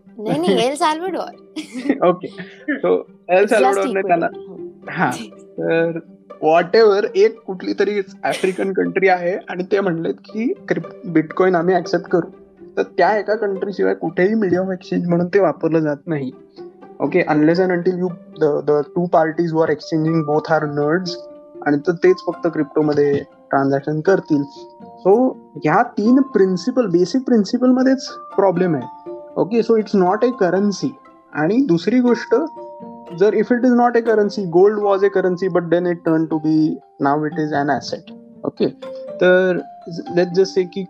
El Salvador. Okay, so El साल्वाडोरने त्याला हा तर वॉट एव्हर एक कुठली तरी आफ्रिकन कंट्री आहे आणि ते म्हणलेत की बिटकॉइन आम्ही ऍक्सेप्ट करू. तर त्या एका कंट्री शिवाय कुठेही मिडियम एक्सचेंज म्हणून ते वापरलं जात नाही. Okay, unless and until you the two parties वर एक्सचेंजिंग बोथ आर नर्ड्स, आणि तर तेच फक्त क्रिप्टोमध्ये ट्रान्झॅक्शन करतील. सो ह्या तीन प्रिन्सिपल बेसिक प्रिन्सिपलमध्येच प्रॉब्लेम आहे. Okay, so it's not a currency. आणि दुसरी गोष्ट, जर if it is not a currency, gold was a currency but then it turn to be now it is an asset. Okay, तर लेट्स जस्ट से की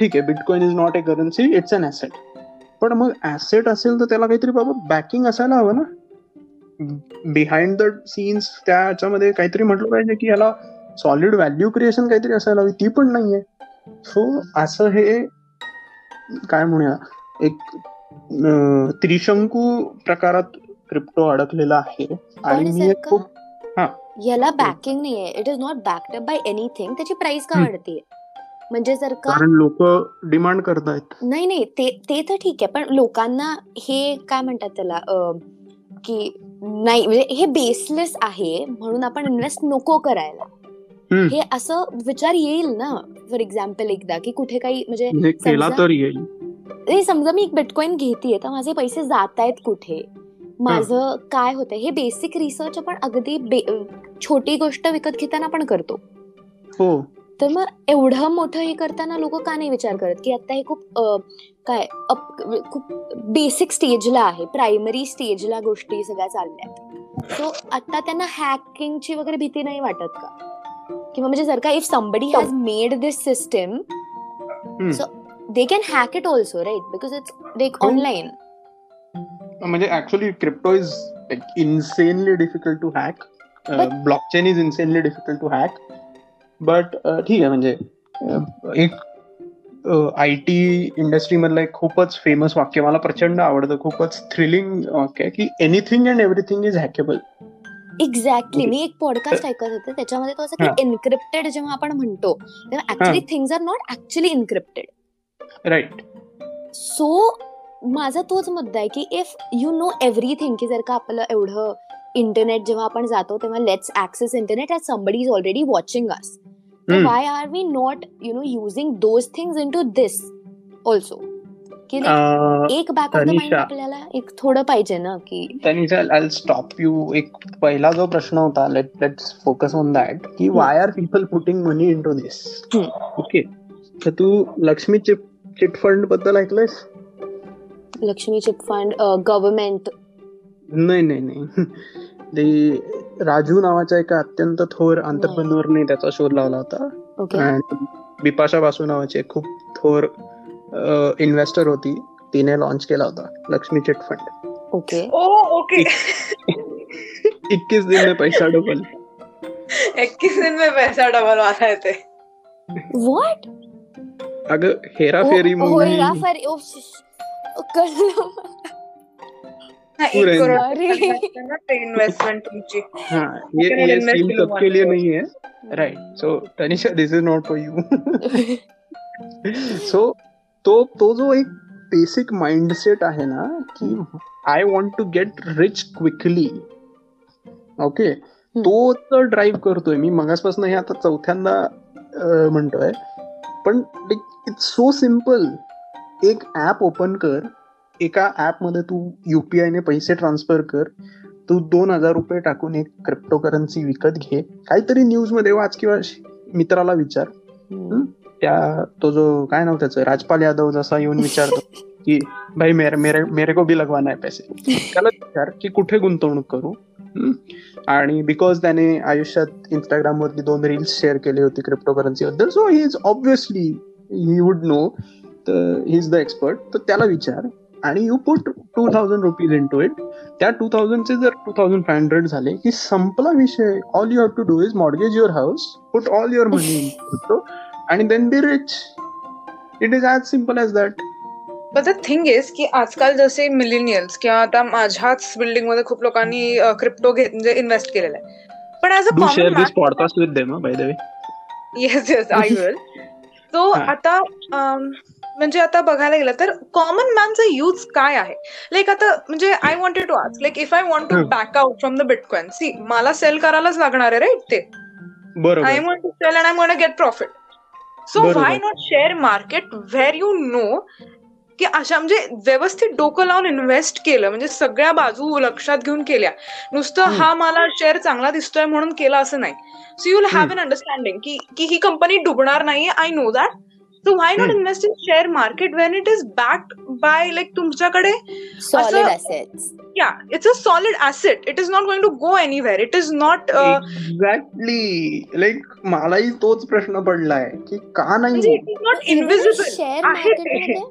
ठीक आहे, bitcoin is not a currency, it's an asset. पण मग ॲसेट असेल तर त्याला काहीतरी बाबा बॅकिंग असायला हवं ना, बिहाइंड द सीन्स त्याच्यामध्ये काहीतरी म्हटलं पाहिजे की याला सॉलिड व्हॅल्यू क्रिएशन काहीतरी असायला हवी, ती पण नाही आहे. सो असं हे काय म्हणूया एक त्रिशंकू प्रकारात क्रिप्टो अडकलेला आहे. आणि मी खूप हा याला बॅकिंग नाहीये, it is not backed up by anything. त्याची प्राइस का वाढते म्हणजे जर का लोक डिमांड करतात, नाही नाही ते तर ठीक आहे, पण लोकांना हे काय म्हणतात त्याला की नाही म्हणजे हे बेसलेस आहे म्हणून आपण इन्व्हेस्ट नको करायला, हे असं विचार येईल ना. फॉर एक्झाम्पल एकदा की कुठे काही म्हणजे केला तर येईल, समजा मी एक बिटकॉइन घेते तर माझे पैसे जात आहेत कुठे, माझं काय होतंय, हे बेसिक रिसर्च आपण अगदी छोटी गोष्ट विकत घेताना पण करतो. हो, तर मग एवढं मोठं हे करताना लोक का नाही विचार करत की आता हे खूप काय खूप बेसिक स्टेजला आहे, प्रायमरी स्टेजला गोष्टी सगळ्या चालल्यात. सो आता त्यांना हॅकिंगची वगैरे भीती नाही वाटत का, किंवा म्हणजे जर का if somebody has made this system so they can hack it also, right, because it's like online. म्हणजे actually crypto is insanely difficult to hack, blockchain is insanely difficult to hack. But ठीक आहे, म्हणजे एक आय टी इंडस्ट्री मधलं एक खूपच फेमस वाक्य मला प्रचंड आवडतं, खूपच थ्रिलिंग वाक्य की anything and everything is hackable. Exactly, मी एक पॉडकास्ट ऐकत होते त्याच्यामध्ये तो असं की एनक्रिप्टेड जेव्हा आपण म्हणतो तेव्हा actually things are not actually encrypted, right. So माझा तोच मुद्दा आहे की इफ यू नो एव्हरीथिंग की जर का आपलं एवढं इंटरनेट जेव्हा आपण जातो तेव्हा let's access internet as somebody is already watching us, why are we not you know using those things in to this also. की एक बॅक ऑफ द माइंड आपल्याला एक थोडं पाहिजे ना की आय स्टॉप यू. एक पहिला जो प्रश्न होता, let let's focus on that की why are people putting money in to this. Okay, तर तू लक्ष्मी चिट चिट फंड बद्दल ऐकलंयस? Lakshmi chit fund government? नाही नाही नाही, ते राजू नावाच्या एका अत्यंत थोर आंतरप्रनोरने त्याचा शोध लावला होता. बिपाशा बासू नावाचे खूप थोर इन्व्हेस्टर होती, तिने लॉन्च केला होता Lakshmi chit fund. Okay okay, एकवीस दिन में पैसा डबल, एकवीस दिन में पैसा डबल वाला आहे ते. व्हॉट? अगं हेराफेरी मूवी, नाही आहे, right. So Tanisha, this is not for you. So तो तो जो एक बेसिक माइंडसेट आहे ना की I want to get rich quickly, okay, तो तर ड्राईव्ह करतोय मी मगासपासून, हे आता चौथ्यांदा म्हणतोय. पण इट्स सो सिम्पल, एक ॲप ओपन कर, एका ॲपमध्ये तू युपीआयने पैसे ट्रान्सफर कर, तू दोन हजार रुपये टाकून एक क्रिप्टो करन्सी विकत घे, काहीतरी न्यूजमध्ये वाच किंवा मित्राला विचार. त्या तो जो काय नाव त्याचं, राजपाल यादव जसा येऊन विचारतो की भाई मेरे मेरे मेरे को बी लगवाना आहे पैसे, त्याला विचार की कुठे गुंतवणूक करू. आणि बिकॉज त्याने आयुष्यात इंस्टाग्राम वरती दोन रील्स शेअर केले होते क्रिप्टो करन्सी बद्दल, so he is obviously he would know, he is the expert. तर त्याला विचार आणि you put two thousand rupees in to it. त्या टू थाउजंडचे जर टू थाउजंड फाय हंड्रेड झाले की संपला विषय. All you have to do is mortgage your house, put all your money in crypto आणि then be rich. It is as simple as that. But the thing is की आजकाल जसे मिलेनियल्स किंवा आता माझ्याच बिल्डिंग मध्ये खूप लोकांनी क्रिप्टो घेत म्हणजे इन्व्हेस्ट केलेला आहे. पण as a share this podcast with them by the way. Yes yes I will. So आता म्हणजे आता बघायला गेलं तर कॉमन मॅनचा यूज काय आहे. लाईक आता म्हणजे I wanted to ask like if I want to back out from the bitcoin, see मला सेल करायलाच लागणार आहे राईट ते, बरोबर. I want to sell and I want to get profit. So why not share market where you know की अशा म्हणजे व्यवस्थित डोकं लावून इन्व्हेस्ट केलं, म्हणजे सगळ्या बाजू लक्षात घेऊन केल्या. नुसतं हा मला शेअर चांगला दिसतोय म्हणून केला असं नाही. So you will have an understanding की ही कंपनी डुबणार नाही, I know that. So why not invest in share market when it is backed by like तुमच्याकडे solid assets. Yeah it's a solid asset, it is not going to go anywhere, it is not. Exactly. Like मलाही तोच प्रश्न पडलाय की का नाही इट इज नॉट इन्व्हिजिबल.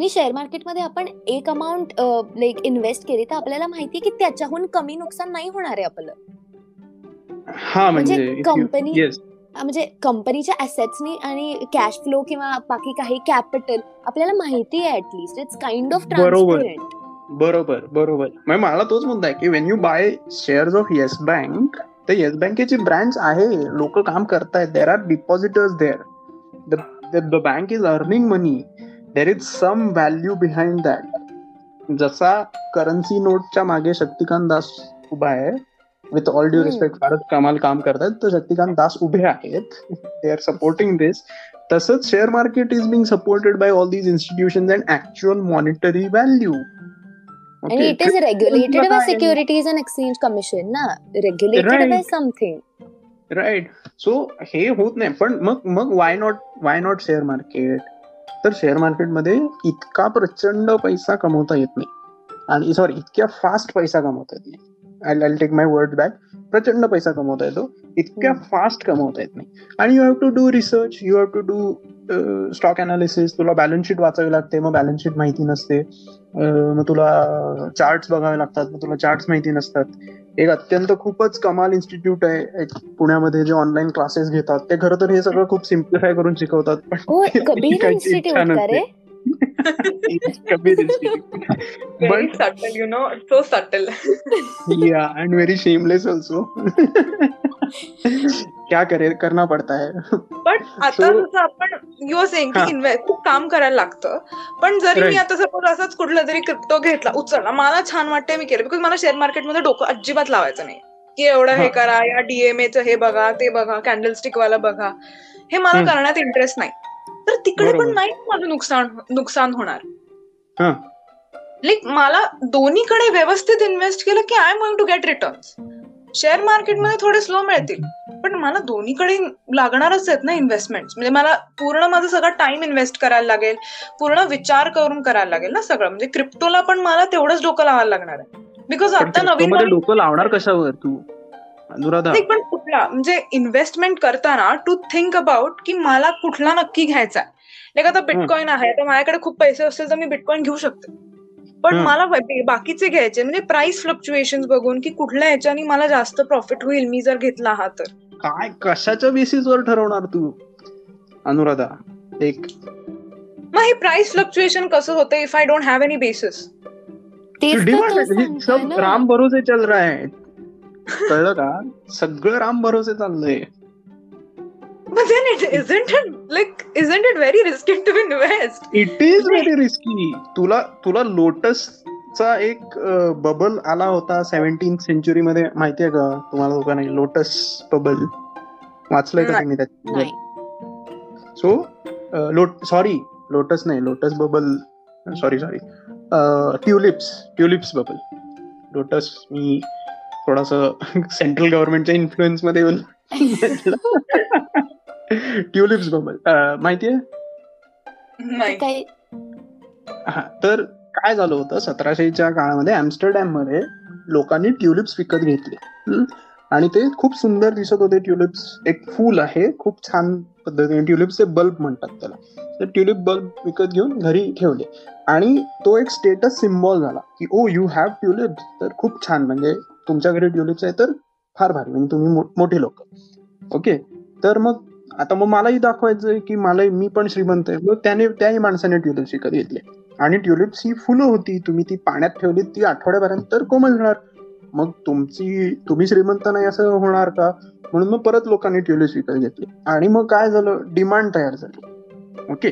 मी शेअर मार्केटमध्ये आपण एक अमाऊंट लाईक इन्व्हेस्ट केली तर आपल्याला माहिती की त्याच्याहून कमी नुकसान नाही होणार आहे आपलं. हा म्हणजे कंपनी म्हणजे कंपनीच्या ॲसेट्सनी आणि कॅश फ्लो किंवा बाकी काही कॅपिटल आपल्याला माहिती आहे at least. It's kind of transparent. बरोबर बरोबर. म्हणजे मला तोच मुद्दा आहे की when you buy shares of Yes Bank, तर येस बँकेची ब्रँच आहे, लोक काम करतायत, there are depositors there, the bank is earning money, there is some value behind that. जसा करन्सी नोटच्या मागे शक्तिकांत दास उभा आहे, विथ ऑल ड्यू रिस्पेक्ट फारच कमाल काम करतात, तर शक्तिकांत दास उभे आहेत, दे आर सपोर्टिंग दिस. तसंच share market is being supported by all these institutions and actual monetary value. And it is regulated by Securities and Exchange Commission ना, regulated by something. Right. So हे होत नाही. पण मग मग why not why not share market? तर शेअर मार्केटमध्ये इतका प्रचंड पैसा कमवता येत नाही, आणि सॉरी इतक्या फास्ट पैसा कमवता येत नाही. I I take my word back. प्रचंड पैसा कमवता येतो, इतक्या फास्ट कमवता येत नाही. आणि you have to do research, you have to do stock analysis, तुला बॅलन्स शीट वाचावी लागते, मग बॅलन्स शीट माहिती नसते, मग तुला चार्ट्स बघावे लागतात, मग तुला चार्ट्स माहिती नसतात. एक अत्यंत खूपच कमाल इन्स्टिट्यूट आहे पुण्यामध्ये जे ऑनलाईन क्लासेस घेतात, ते खरं तर हे सगळं खूप सिम्प्लिफाय करून शिकवतात. पण व्हेरी शेमलेस ऑल्सो. क्या करे करना पडता है. पण आता जसं आपण युअर सेइंग की इन्व्हेस्ट काम करायला लागतं, पण जरी मी आता सपोज असाच कुठला तरी क्रिप्टो घेतला, उचलला, मला छान वाटतंय मी केलं, बिकॉज मला शेअर मार्केटमध्ये डोकं अजिबात लावायचं नाही की एवढं हे करा, या डीएमएचं हे बघा, ते बघा, कॅन्डल स्टिकवाला बघा, हे मला करण्यात इंटरेस्ट नाही. तर तिकडे पण नाही माझं नुकसान नुकसान होणार. लाईक मला दोन्हीकडे व्यवस्थित इन्व्हेस्ट केलं की I am going to get returns. Share मार्केटमध्ये थोडे स्लो मिळतील, पण मला दोन्हीकडे लागणारच आहेत ना इन्व्हेस्टमेंट. म्हणजे मला पूर्ण माझा सगळा टाइम इन्व्हेस्ट करायला लागेल, पूर्ण विचार करून करायला लागेल ना सगळं. म्हणजे क्रिप्टोला पण मला तेवढंच डोकं लावायला लागणार आहे, बिकॉज आता नवीन डोकं लावणार कशावर तू अनुराधा. पण कुठला म्हणजे इन्व्हेस्टमेंट करताना टू थिंक अबाउट की मला कुठला नक्की घ्यायचा. लाईक आता बिटकॉइन आहे तर माझ्याकडे खूप पैसे असतील तर मी बिटकॉइन घेऊ शकते, पण मला बाकीचे घ्यायचे म्हणजे प्राइस फ्लक्च्युएशन बघून की कुठल्या ह्याच्यानी मला जास्त प्रॉफिट होईल मी जर घेतला हा तर. काय कशाच्या बेसिसवर ठरवणार तू अनुराधा? एक मग हे प्राइस फ्लक्च्युएशन कसं होतं if I don't have any basis? Ram भरोसे चल रहा है, कळलं का? सगळं राम भरोसे चाललंय. But then it isn't it like isn't it very risky to invest? It is very risky. तुला तुला लोटसचा एक बबल आला होता सेव्हन्टीन्थ सेंचुरी मध्ये, माहिती आहे का तुम्हाला लोकांना? लोटस बबल वाचलंय का तुम्ही त्यात? सो लोट सॉरी लोटस नाही lotus bubble sorry sorry tulips tulips bubble. Lotus मी थोडस सेंट्रल गव्हर्नमेंटच्या इन्फ्लुएन्स मध्ये येऊन ट्युलिप्स बबल माहितीये? हा, तर काय झालं होतं, सतराशेच्या काळामध्ये ऍम्स्टरडॅम मध्ये लोकांनी ट्युलिप्स विकत घेतले आणि ते खूप सुंदर दिसत होते. ट्युलिप्स एक फूल आहे, खूप छान पद्धतीने. ट्युलिप्सचे बल्ब म्हणतात त्याला. तर ट्युलिप बल्ब विकत घेऊन घरी ठेवले आणि तो एक स्टेटस सिम्बॉल झाला की ओ यू हॅव ट्युलिप्स. तर खूप छान, म्हणजे तुमच्याकडे ट्युलिप्स आहे तर फार भारी, म्हणजे तुम्ही मोठे लोक. ओके, तर मग आता मग मलाही दाखवायचं की मला मी पण श्रीमंत आहे. मग त्याने त्याही माणसाने ट्युलिप्स विकत घेतले आणि ट्युलिप्स ही फुलं होती, तुम्ही ती पाण्यात ठेवली ती आठवड्यापर्यंत तर कोमल होणार, मग तुमची तुम्ही श्रीमंत नाही असं होणार का, म्हणून मग परत लोकांनी ट्युलिप्स विकत घेतले आणि मग काय झालं, डिमांड तयार झाली. ओके,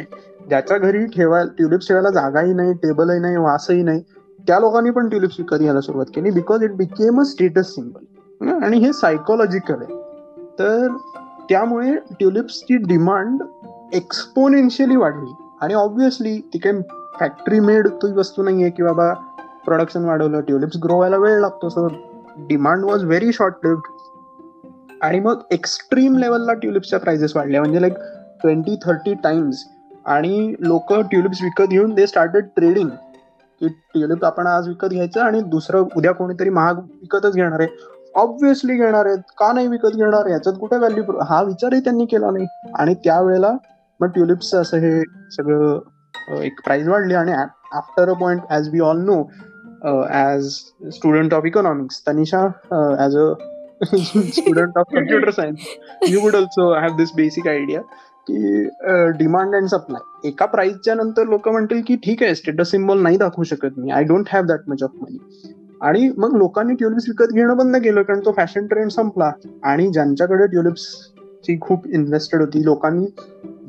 ज्याच्या घरी ठेवा ट्युलिप्स ठेवायला जागाही नाही, टेबलही नाही, वासही नाही, त्या लोकांनी पण ट्युलिप्स विकत घ्यायला सुरुवात केली because it became a status symbol. आणि हे सायकोलॉजिकल आहे, तर त्यामुळे ट्युलिप्सची डिमांड एक्सपोनेन्शियली वाढली आणि ऑब्व्हियसली ती काही फॅक्टरी मेड ती वस्तू नाही आहे की बाबा प्रोडक्शन वाढवलं, ट्युलिप्स ग्रो व्हायला वेळ लागतो, so demand was very short lived. आणि मग एक्स्ट्रीम लेवलला ट्युलिप्सच्या प्राइसेस वाढल्या, म्हणजे लाईक ट्वेंटी थर्टी टाइम्स. आणि लोक ट्युलिप्स विकत घेऊन दे स्टार्टेड ट्रेडिंग की ट्युलिप आपण आज विकत घ्यायचं आणि दुसरं उद्या कोणीतरी महाग विकतच घेणार आहे, ऑब्व्हियसली घेणार आहेत, का नाही विकत घेणार, याच्यात कुठे व्हॅल्यू, हा विचारही त्यांनी केला नाही. आणि त्यावेळेला मग ट्युलिप्सचं असं हे सगळं एक प्राइस वाढली आणि after a point as we all know, as student of economics, Tanisha as a student of computer science, you would also have this basic idea की डिमांड अँड सप्लाय. एका प्राइसच्या नंतर लोक म्हणतील की ठीक आहे स्टेटस सिम्बॉल नाही दाखवू शकत मी, I don't have that much of money. आणि मग लोकांनी ट्युलिप्स विकत घेणं बंद केलं कारण तो फॅशन ट्रेंड संपला आणि ज्यांच्याकडे ट्युलिप्सची खूप इन्व्हेस्टेड होती लोकांनी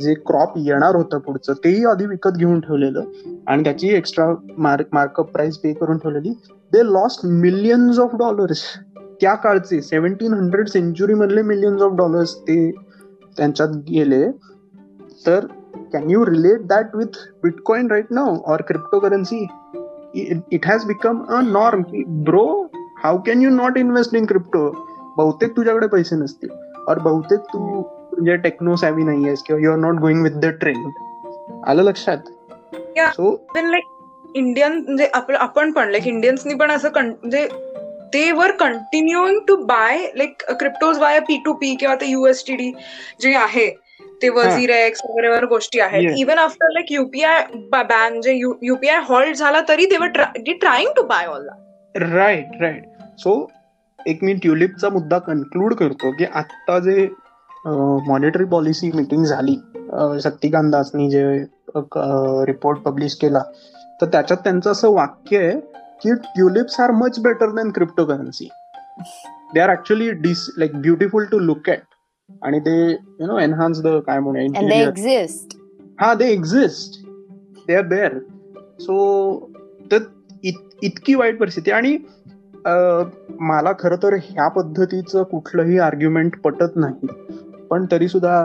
जे क्रॉप येणार होतं पुढचं तेही आधी विकत घेऊन ठेवलेलं आणि त्याची extra mark markup price pay करून ठेवलेली. They lost millions of dollars, त्या काळचे सेव्हन्टीन हंड्रेड सेंचुरी मधले मिलियन्स ऑफ डॉलर्स ते त्यांच्यात गेले. तर can you relate that with bitcoin right now or cryptocurrency? It has become a norm की bro how can you not invest in crypto, बहुतेक तुझ्याकडे पैसे नसतील और बहुतेक तू म्हणजे टेक्नो सॅव्ही नाही आहेस किंवा you are not going with the trend. आलं लक्षात? सो लाईक इंडियन म्हणजे आपण पण लाईक इंडियन्सनी पण असं म्हणजे they were continuing to buy like uh, cryptos via P two P किंवा ते U S D T जे आहे ते WazirX वगैरे वगैरे गोष्टी आहेत. Even after like UPI ban जे युपीआय हॉल्ट झाला तरी they were trying to buy all that. Right right. So एक मी ट्युलिपचा मुद्दा कन्क्लूड करतो की आत्ता जे मॉनिटरी पॉलिसी मीटिंग झाली शक्तिकांत दासनी जे रिपोर्ट पब्लिश केला तर त्याच्यात त्यांचं असं वाक्य आहे की tulips are much better than crypto currency, they are actually this like beautiful to look at आणि ते यु नो एनहान्स द काय म्हणूया, हा they exist, they are there. So तर इतकी वाईट परिस्थिती. आणि मला खरं तर ह्या पद्धतीचं कुठलंही आर्ग्युमेंट पटत नाही, पण तरी सुद्धा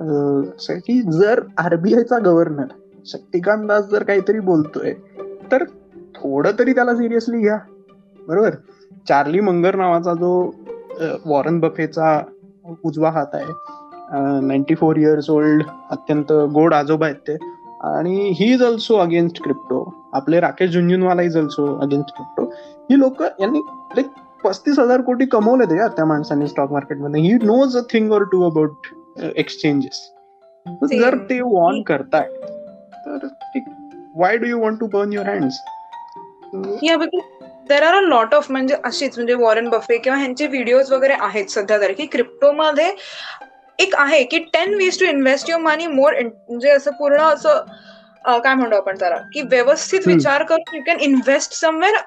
असं की जर आरबीआयचा गव्हर्नर शक्तिकांत दास जर काहीतरी बोलतोय तर थोडं तरी त्याला सिरियसली घ्या, बरोबर? चार्ली मंगर नावाचा जो वॉरन बफेचा उजवा हात आहे, नाईन्टी फोर इयर्स ओल्ड अत्यंत गोड आजोबा आहेत ते, आणि he is also against crypto. आपले Rakesh Jhunjhunwala is also against crypto. ही लोक यांनी लाईक पस्तीस हजार कोटी कमवलेत यार त्या माणसाने स्टॉक मार्केटमध्ये. He knows a thing or two about exchanges. जर ते वॉर्न करतायत तर why do you want to burn your hands? Yeah because there are a lot of म्हणजे अशीच म्हणजे वॉरन बफे किंवा ह्यांचे व्हिडिओज वगैरे आहेत सध्या तरी की क्रिप्टोमध्ये एक आहे की ten ways to invest your money more, म्हणजे असं पूर्ण असं काय म्हणतो आपण त्याला की व्यवस्थित विचार करून you can invest somewhere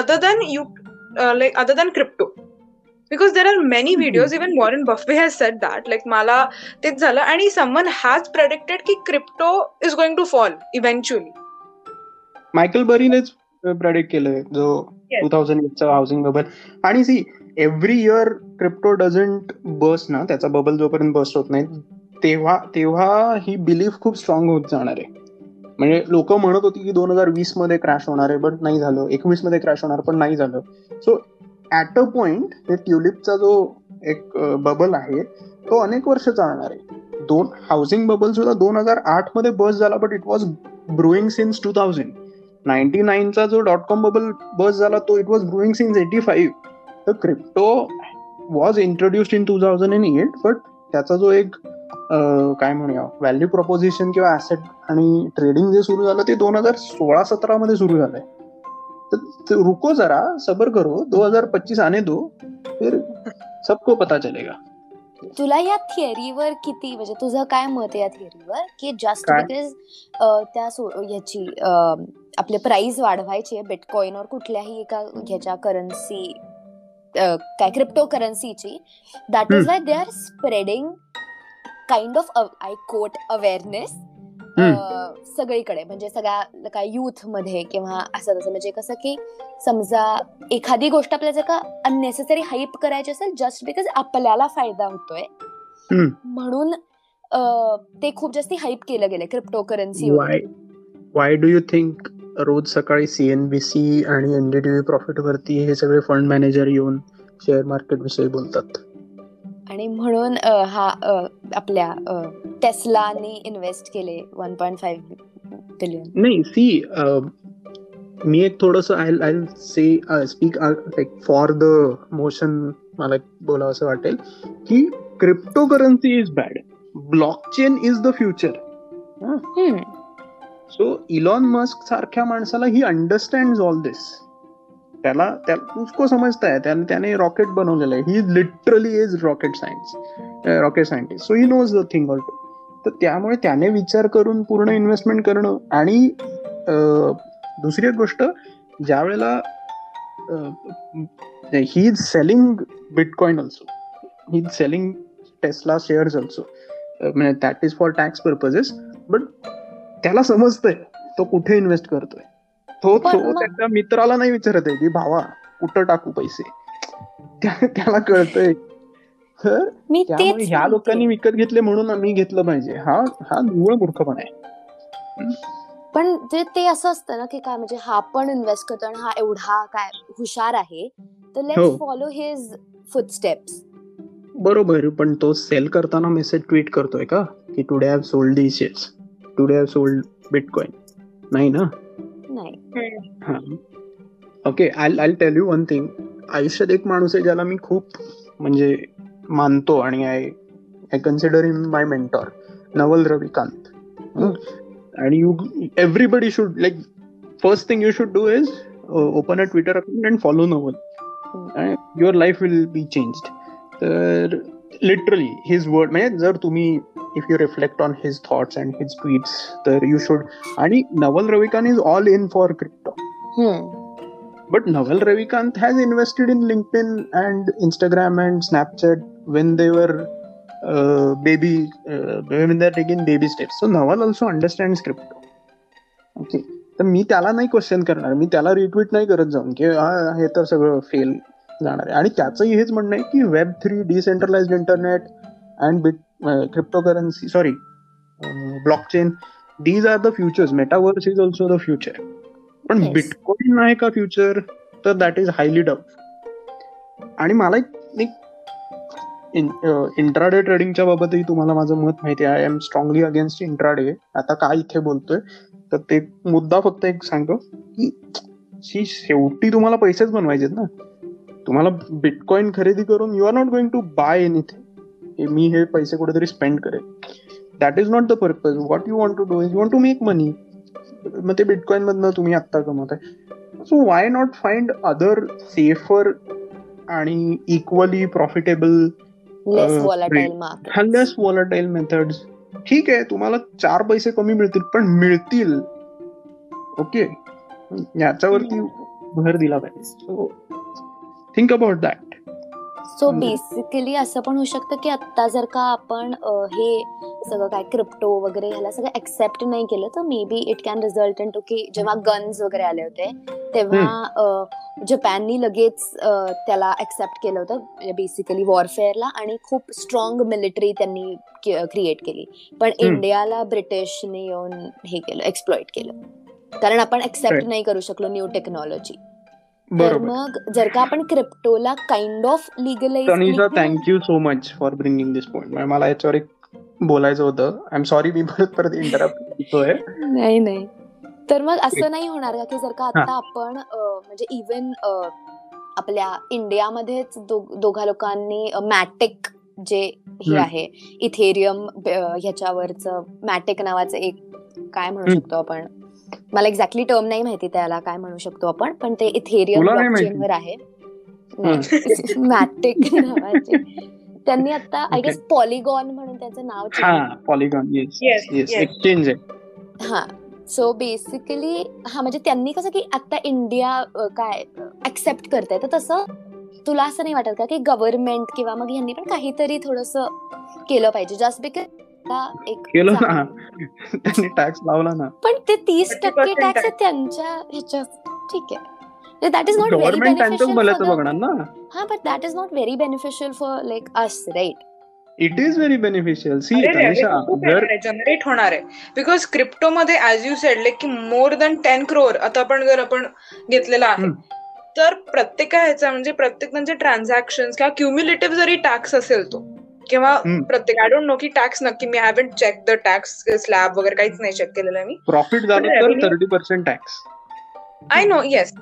other than you like other than crypto because there are many videos. Even Warren Buffett has said that like मला तेच झालं आणि समवन हॅज प्रेडिक्टेड की crypto is going to fall eventually. Michael बरीनेच प्रेडिक्ट केलं जो टू थाउजंड एटचा हाऊसिंग बबल. आणि see every year crypto doesn't bust ना, त्याचा बबल जोपर्यंत बस्ट होत नाही तेव्हा तेव्हा ही बिलीफ खूप स्ट्रॉंग होत जाणार आहे. म्हणजे लोक म्हणत होती की दोन हजार वीस मध्ये क्रॅश होणार आहे बट नाही झालं, एकवीस मध्ये क्रॅश होणार पण नाही झालं. सो ॲट अ पॉइंट हे ट्युलिपचा जो एक बबल आहे तो अनेक वर्ष चालणार आहे. दोन हाऊसिंग बबल सुद्धा दोन हजार आठ मध्ये बस्ट झाला but it was brewing since two thousand. ninety-nine चा जो डॉट कॉम बबल बस झाला तो it was brewing since eighty five. तर crypto was introduced in two thousand eight, but त्याचा जो एक काय म्हणूया व्हॅल्यू प्रपोजिशन किंवा ॲसेट आणि ट्रेडिंग जे सुरू झालं ते दोन हजार सोळा सतरामध्ये सुरू झालंय. तर रुको जरा, सबर करो, दोन हजार पच्चीस आने दो, फिर सबको पता चलेगा. तुला या थिअरीवर किती म्हणजे तुझं काय मत आहे या थिअरीवर की जस्ट बिकॉज त्या याची आपले प्राइस वाढवायचे बिटकॉइन और कुठल्याही एका ह्याच्या करन्सी काय क्रिप्टो करन्सीची, that is why they are spreading kind of I quote awareness सगळीकडे, म्हणजे सगळ्या काय युथ मध्ये किंवा असं तसं. म्हणजे कसं की समजा एखादी गोष्ट आपल्याला जर का अननेसेसरी हाईप करायची असेल जस्ट बिकॉज आपल्याला फायदा होतोय म्हणून ते खूप जास्त हाईप केलं गेलं crypto currency. Why do you think रोज सकाळी सीएनबीसी आणि एनडीटीव्ही प्रॉफिट वरती हे सगळे फंड मॅनेजर येऊन शेअर मार्केट विषयी बोलतात? आणि म्हणून हा आपल्या टेस्लाने इन्व्हेस्ट केले वन पॉइंट फाईव्ह बिलियन. नाही सी, मी एक थोडस I I say speak like for the motion, मला बोलावं असं वाटेल की crypto currency is bad, blockchain is the future. So Elon Musk सारख्या माणसाला ही अंडरस्टँड ऑल दिस. त्याला त्याला उसको समजता है, त्याने त्याने रॉकेट बनवलेलं आहे. He literally is rocket science rocket scientist, so he knows the thing all to. तर त्यामुळे त्याने विचार करून पूर्ण इन्व्हेस्टमेंट करणं. आणि दुसरी एक गोष्ट, ज्या वेळेला he is selling bitcoin also, he is selling Tesla shares also, म्हणजे that is for tax purposes, but त्याला समजतंय तो कुठे इन्व्हेस्ट करतोय. तो तो त्याच्या मित्राला नाही विचारत आहे की भावा कुठं टाकू पैसे, त्याला कळतंय ह्या लोकांनी विकत घेतले म्हणून मी घेतलं पाहिजे. हा हा निव्वळ मूर्खपणा आहे. पण ते असं असतं ना की काय म्हणजे हा पण इन्व्हेस्ट करतो आणि हा एवढा काय हुशार आहे तर लेट्स फॉलो हिज फुटस्टेप्स. बरोबर, पण तो सेल करताना मेसेज ट्विट करतोय का की today have sold the shares, today have sold bitcoin? नाही ना. Okay, I I tell you one thing. आयुष्यात एक माणूस आहे ज्याला मी खूप म्हणजे मानतो आणि I I consider him my mentor, Naval Ravikant. आणि you everybody should like first thing you should do is open a Twitter account and follow Naval, your life will be changed. तर लिटरली हिज वर्ड, म्हणजे जर तुम्ही if you reflect on his thoughts and his tweets, then you should. And Naval Ravikant is all in for crypto. Hmm. But Naval Ravikant has invested in LinkedIn and Instagram and Snapchat when they were uh, baby, uh, when they are taking baby steps. So Naval also understands crypto. Okay. तर मी त्याला नाही क्वेश्चन करणार, मी त्याला रिट्वीट नाही करत जाऊन की हे तर सगळं फेल जाणार आहे. आणि त्याचंही हेच म्हणणं आहे की web three, decentralized internet and bit Uh, cryptocurrency, sorry, uh, blockchain. These are the futures. Metaverse is also the future. But yes. Bitcoin नाही का future? तर that is highly doubtful. आणि मला एक इंट्राडे ट्रेडिंगच्या बाबतही तुम्हाला माझं मत माहिती आहे. I am strongly against intraday. आता काय इथे बोलतोय तर ते मुद्दा फक्त एक सांगतो की शेवटी तुम्हाला पैसेच बनवायचे ना. तुम्हाला बिटकॉइन खरेदी करून you are not going to buy anything. मी हे पैसे कुठेतरी स्पेंड करेल, that is not the purpose. What you want to do is you want to make money. मग ते बिटकॉइन मधनं तुम्ही आत्ता कमवताय, so why not find other safer आणि equally profitable less volatile methods. ठीक आहे, तुम्हाला चार पैसे कमी मिळतील पण मिळतील. ओके, याच्यावरती भर दिला पाहिजे. So think about that. So basically असं पण होऊ शकतं की आत्ता जर का आपण हे सगळं काय क्रिप्टो वगैरे ह्याला सगळं ऍक्सेप्ट नाही केलं तर maybe it can result into की जेव्हा गन्स वगैरे आले होते तेव्हा जपाननी लगेच त्याला ऍक्सेप्ट केलं होतं बेसिकली वॉरफेअरला, आणि खूप स्ट्रॉंग मिलिटरी त्यांनी क्रिएट केली. पण इंडियाला ब्रिटिशने येऊन हे केलं, एक्सप्लॉइट केलं, कारण आपण ऍक्सेप्ट नाही करू शकलो न्यू टेक्नॉलॉजी. तर मग जर का आपण क्रिप्टोला kind of legalize. Thank you so much for bringing this point. मला याच्यावर एक बोलायचं होतं. आय एम सॉरी, मी परत परत इंटरप्ट करतोय. नाही नाही, तर मग असं नाही होणार का की जर का आता आपण म्हणजे इव्हन आपल्या इंडियामध्येच दोघा लोकांनी मॅटिक जे हे आहे इथेरियम ह्याच्यावरचं मॅटिक नावाचं एक काय म्हणू शकतो आपण, मला एक्झॅक्टली टर्म नाही माहिती त्याला काय म्हणू शकतो आपण, पण ते इथेरियम ब्लॉकचेनवर आहे मॅटिक नावाचे. त्यांनी आता आय गेस पॉलिगॉन म्हणून त्याचं नाव पॉलिगॉन एक्सचेंज आहे हा. सो बेसिकली हा म्हणजे त्यांनी कसं की आता इंडिया काय ऍक्सेप्ट करताय, तर तसं तुला असं नाही वाटत का की गव्हर्नमेंट किंवा मग यांनी पण काहीतरी थोडंसं केलं पाहिजे? जस्ट बिकॉज त्यांनी टॅक्स लावला ना, पण ते तीस टक्के टॅक्स त्यांच्या ह्याच्यात ठीक आहे. That is not very beneficial for the... Haan, but that is not very beneficial for like us, right? It is very beneficial. See, Tanisha, generate होणार आहे because crypto मध्ये as you said like more than ten crore आता आपण जर आपण घेतलेला आहे तर प्रत्येक ह्याचा म्हणजे प्रत्येक त्यांचे ट्रान्झॅक्शन किंवा क्युम्युलेटिव्ह जरी टॅक्स असेल तो किंवा प्रत्येक आय डोंट नो की टॅक्स नक्की मी haven't check the tax slab वगैरे काहीच नाही चेक केलेलं आहे मी. प्रॉफिट झालं तर thirty percent tax. I know, yes.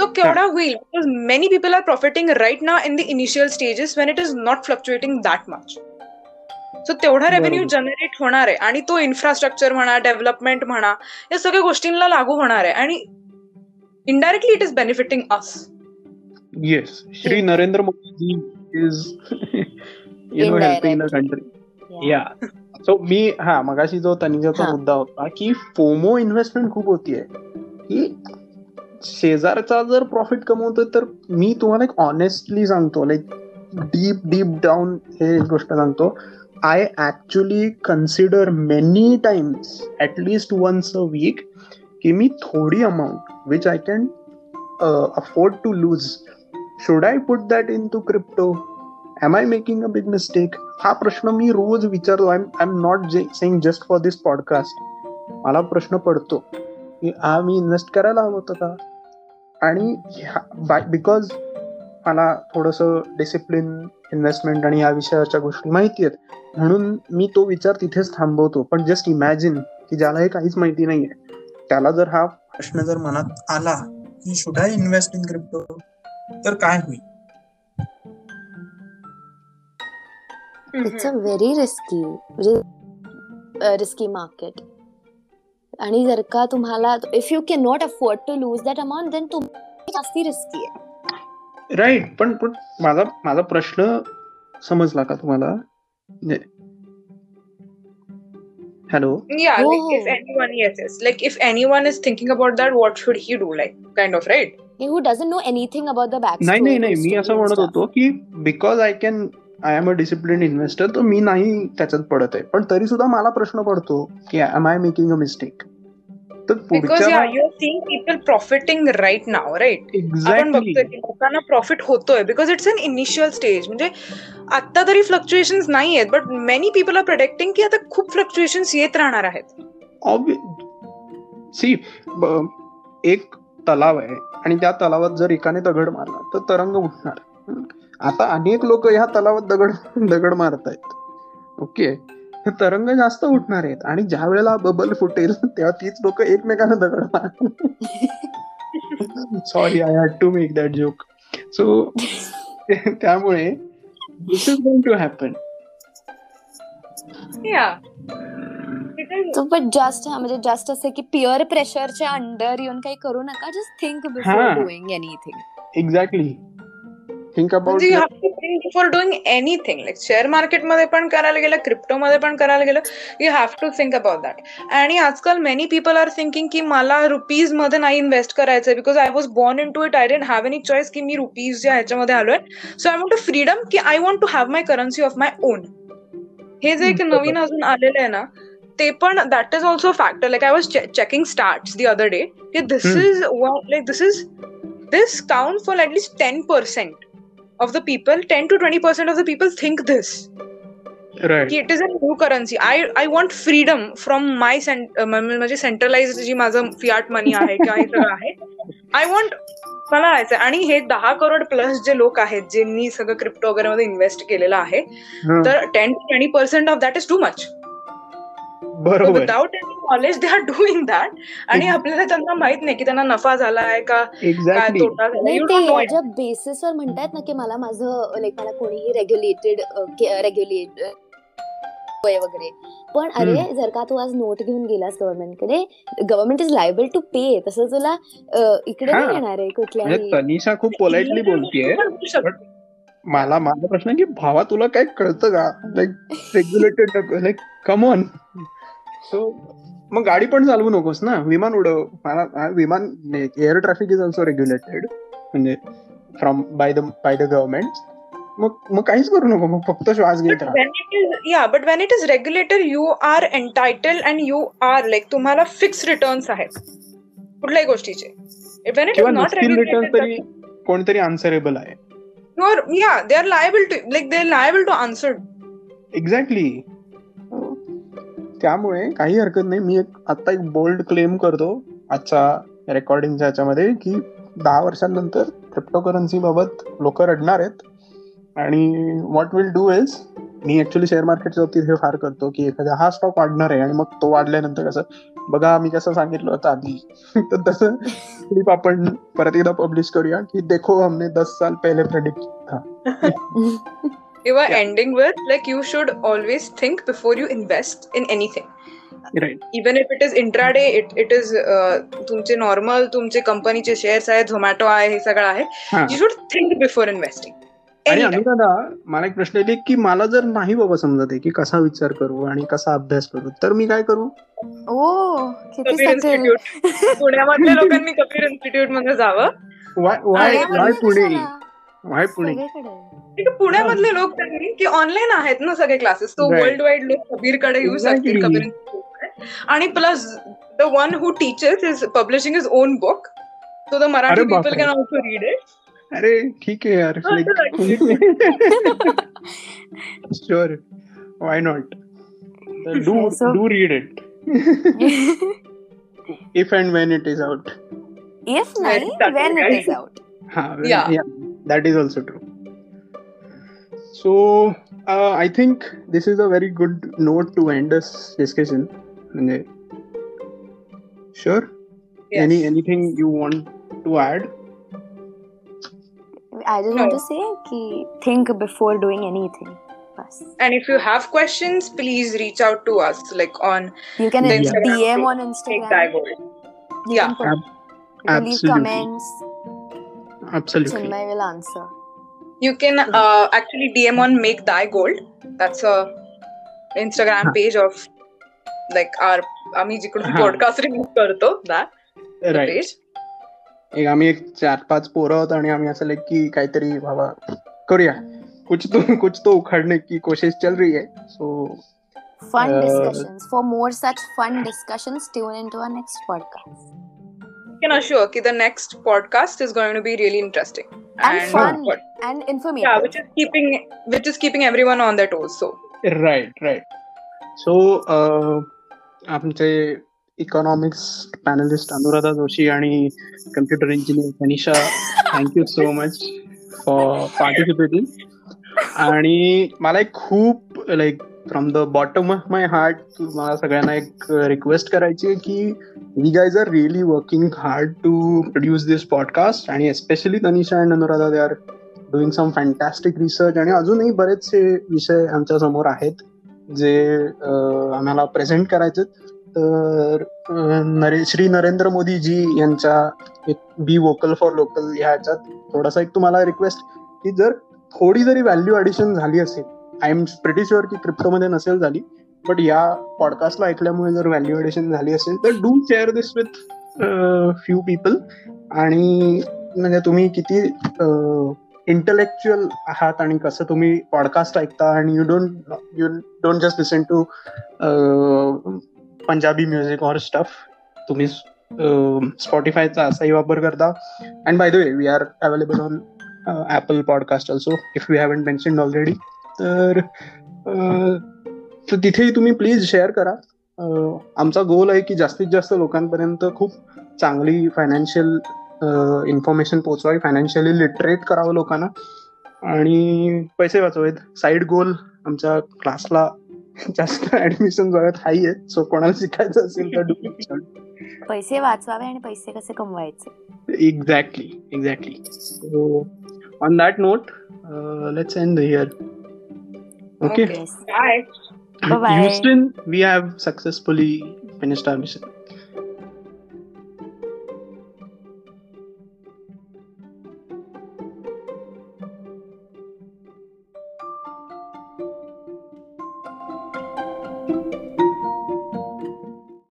So, केवढा होईल? Because many people are profiting right now in the initial stages when it is not fluctuating that much. So, तेवढा रेव्हेन्यू जनरेट होणार आहे आणि तो इन्फ्रास्ट्रक्चर म्हणा, डेव्हलपमेंट म्हणा, या सगळ्या गोष्टींना लागू होणार आहे आणि indirectly it is benefiting us. Yes, Shri Narendra Modi is you know helping the country. Yeah. So, मी हा मगाशी जो तनिजाचा मुद्दा होता की फोमो इन्व्हेस्टमेंट खूप होतीये की शेजारचा जर प्रॉफिट कमवतोय तर मी तुम्हाला एक ऑनेस्टली सांगतो, लाईक डीप डीप डाऊन हे गोष्ट सांगतो, I actually consider many times at least once a week की मी थोडी amount which I can afford to lose should I put that into crypto, am I making a big mistake? हा प्रश्न मी रोज विचारतो. I I am not saying just for this podcast, मला प्रश्न पडतो की हा मी इन्व्हेस्ट करायला हवं होतं का? आणि बाय बिकॉज मला थोडंसं डिसिप्लिन इन्व्हेस्टमेंट आणि ह्या विषयाच्या गोष्टी माहिती आहेत म्हणून मी तो विचार तिथेच थांबवतो. पण जस्ट इमॅजिन की ज्याला हे काहीच माहिती नाही आहे त्याला जर हा प्रश्न जर मनात आला की should I invest in crypto तर काय होईल? It's a very risky risky market. आणि जर का तुम्हाला if you can not afford to lose that amount then तुम्ही जास्ती रिस्की आहे, राईट? पण माझा माझा प्रश्न समजला का तुम्हाला? Hello, yeah if anyone yes like if anyone is thinking about that what should he do like kind of right who doesn't know anything about the back. नाही नाही नाही, मी असं म्हणत होतो की because I can I am a discipline investor तर मी नाही त्याच्यात पडत आहे, पण तरी सुद्धा मला प्रश्न पडतो की am I making a mistake? तर पुढच्या you think people profiting right now, right? आपण बघतोय की लोकांना प्रॉफिट होतोय because it's an initial stage. म्हणजे आता तरी फ्लक्च्युएशन्स नाही आहेत but many people are predicting की आता खूप फ्लक्च्युएशन्स येत राहणार आहेत. सी, एक तलाव आहे आणि त्या तलावात जर एकाने दगड मारला तर तरंग उठणार. आता अनेक लोक ह्या तलावात दगड दगड मारतायत, ओके, तरंग जास्त उठणार आहेत आणि ज्या वेळेला बबल फुटेल तेव्हा तीच लोक एकमेकांना दगड मारतात. Sorry, I had to make that joke. So त्यामुळे this is going to happen. Yeah but just म्हणजे जस्ट असं की पिअर प्रेशरच्या अंडर येऊन काही करू नका. Just think before doing anything. Exactly, think about you have to think before doing anything. Like share मार्केटमध्ये पण करायला गेलं, क्रिप्टोमध्ये पण करायला गेलं, you have to think about that. आणि आजकाल मेनी पीपल आर थिंकिंग की मला रुपीज मध्ये नाही इन्व्हेस्ट करायचंय because I was born in to it. I don't have any choice की मी रुपीज ज्या ह्याच्यामध्ये आलोय. So I want to freedom की I want to have my currency of my own. हे जे एक नवीन अजून आलेलं आहे ना ते पण that is also factor. Like I was checking starts the other day की this is like this is this counts for at least ten percent of the people, ten to twenty percent of the people think this. Right. It is a new currency. I, I want freedom from my cent- uh, my centralized जी माझं fiat money आहे किंवा हे सगळं आहे. I want मला यायचं आणि हे दहा करोड प्लस जे लोक आहेत ज्यांनी सगळं क्रिप्टो वगैरे मध्ये इन्व्हेस्ट केलेलं आहे तर ten to twenty percent of that is too much. बरोबर. Without any knowledge they are doing that. आणि आपल्याला त्यांना माहित नाही की त्यांना नफा झालाय का तोटा झालाय. ज्या बेसिसवर म्हणतात ना की मला माझं लाईक मला कोणीही रेग्युलेटेड रेग्युलेट वगैरे, पण अरे जर का तू आज नोट घेऊन गेलास गव्हर्नमेंटकडे, government is liable to pay. तसं तुला इकडे नाही येणार आहे कुठल्याही. तनिषा खूप पोलाइटली बोलतेय. मला माझा प्रश्न की भावा तुला काय कळतं का like regulated like come on. So मग गाडी पण चालवू नकोस ना, विमान उडव. मला विमान, air traffic is also regulated म्हणजे from by the by the government. मग मग काहीच करू नको, मग फक्त श्वास घेत राहा. Yeah but when it is regulated you are entitled and you are like तुम्हाला फिक्स रिटर्न्स आहेत कुठल्याही गोष्टीचे. When it is not regulated तरी कोणतरी आन्सरेबल आहे. Or, yeah, they are liable to, like, they are liable to answer. Exactly. त्यामुळे काही हरकत नाही. मी एक आता एक बोल्ड क्लेम करतो आजच्या रेकॉर्डिंगच्या याच्यामध्ये की दहा वर्षांनंतर क्रिप्टोकरन्सी बाबत लोक रडणार आहेत. आणि व्हॉट विल डू इज, मी ऍक्च्युली शेअर मार्केटच्या बाबतीत हे फार करतो की एखादा हा स्टॉक वाढणार आहे आणि मग तो वाढल्यानंतर कसं बघा मी कसं सांगितलं होतं आधी, तर तसं क्लिप आपण परत एकदा पब्लिश करूया की देखो हमने दस साल पहिले प्रेडिक्ट था. You are ending with like you should always think before you invest in anything, right? Even if it is intraday, it it is तुमचे नॉर्मल तुमचे कंपनीचे शेअर्स आहेत, झोमॅटो आहे, हे सगळं आहे. You should think before investing. आणि अनुराधा मला एक प्रश्न येते की मला जर नाही बाबा समजत आहे की कसा विचार करू आणि कसा अभ्यास करू तर मी काय करू? ओ किती इन्स्टिट्यूट पुण्यामधल्या लोकांनी कपिल इन्स्टिट्यूट मध्ये जावं. Why why Pune why Pune पुण्यामधले लोक त्यांनी की ऑनलाईन आहेत ना सगळे क्लासेस, तो वर्ल्ड वाईड लोक कबीरकडे येऊ शकतील, कबीर इन्स्टिट्यूट. आणि plus the one who teachers is publishing his own book, so the Marathi people can also read it. अरे ठीक आहे यार, sure, why not, do do read it if and when it is out. If नाही व्हेन इट इज आउट, हा, that is also true. So I think this is a very good note to end this discussion. म्हणजे sure, any anything you want to add? I just no. want to say ki think before doing anything. Bas. And if you have questions, please reach out to us. Like on you can yeah. D M on Instagram. You yeah, can Ab- you can leave comments. Absolutely. Chinmay will answer. You can uh, actually D M on Make Day Gold. That's a Instagram huh. page of like our आम्ही जिकडून पॉडकास्ट रिमूव्ह करतो that page. एक आम्ही एक चार पाच पोरं होत आणि आम्ही असं लाईक की काहीतरी बाबा करूया, कुछ तो कुछ तो उखाडने की कोशिश चल रही है. So fun discussions, for more such fun discussions tune into our next podcast. I can assure that the next podcast is going to be really interesting and, and fun and informative. Yeah, which is keeping which is keeping everyone on their toes. So right right so uh, आमचे इकॉनॉमिक्स पॅनलिस्ट अनुराधा जोशी आणि computer engineer Tanisha, thank you so much for participating. आणि मला एक खूप like from the bottom of my heart मला सगळ्यांना एक रिक्वेस्ट करायची आहे की we guys are really working hard to produce this podcast. आणि especially Tanisha and Anuradha, they are doing some fantastic research. आणि अजूनही बरेचसे विषय आमच्या समोर आहेत जे आम्हाला प्रेझेंट करायचे. तर नरे श्री नरेंद्र मोदीजी यांच्या एक बी वोकल फॉर लोकल ह्या ह्याच्यात थोडासा एक तुम्हाला रिक्वेस्ट की जर थोडी जरी व्हॅल्यू ॲडिशन झाली असेल, आय एम प्रिटी शुअर की क्रिप्टोमध्ये नसेल झाली, बट या पॉडकास्टला ऐकल्यामुळे जर व्हॅल्यू ॲडिशन झाली असेल तर do share this with few people. आणि म्हणजे तुम्ही किती इंटलेक्च्युअल आहात आणि कसं तुम्ही पॉडकास्ट ऐकता आणि you don't you don't just listen to Punjabi music or stuff. तुम्ही स्पॉटिफायचा असाही वापर करता. And by the way we are available on Apple podcast also if we haven't mentioned already. तर तिथेही तुम्ही प्लीज शेअर करा. आमचा गोल आहे की जास्तीत जास्त लोकांपर्यंत खूप चांगली फायनान्शियल इन्फॉर्मेशन पोचवावी, फायनान्शियली लिटरेट करावं लोकांना आणि पैसे वाचवेत. साईड गोल आमच्या क्लासला जास्त ऍडमिशन जगत हाय आहे. सो कोणाला शिकायचं असेल तर पैसे वाचवावे आणि पैसे कसे कमवायचे. Exactly exactly so on that note let's end here. Okay bye. Houston, we have successfully finished our mission.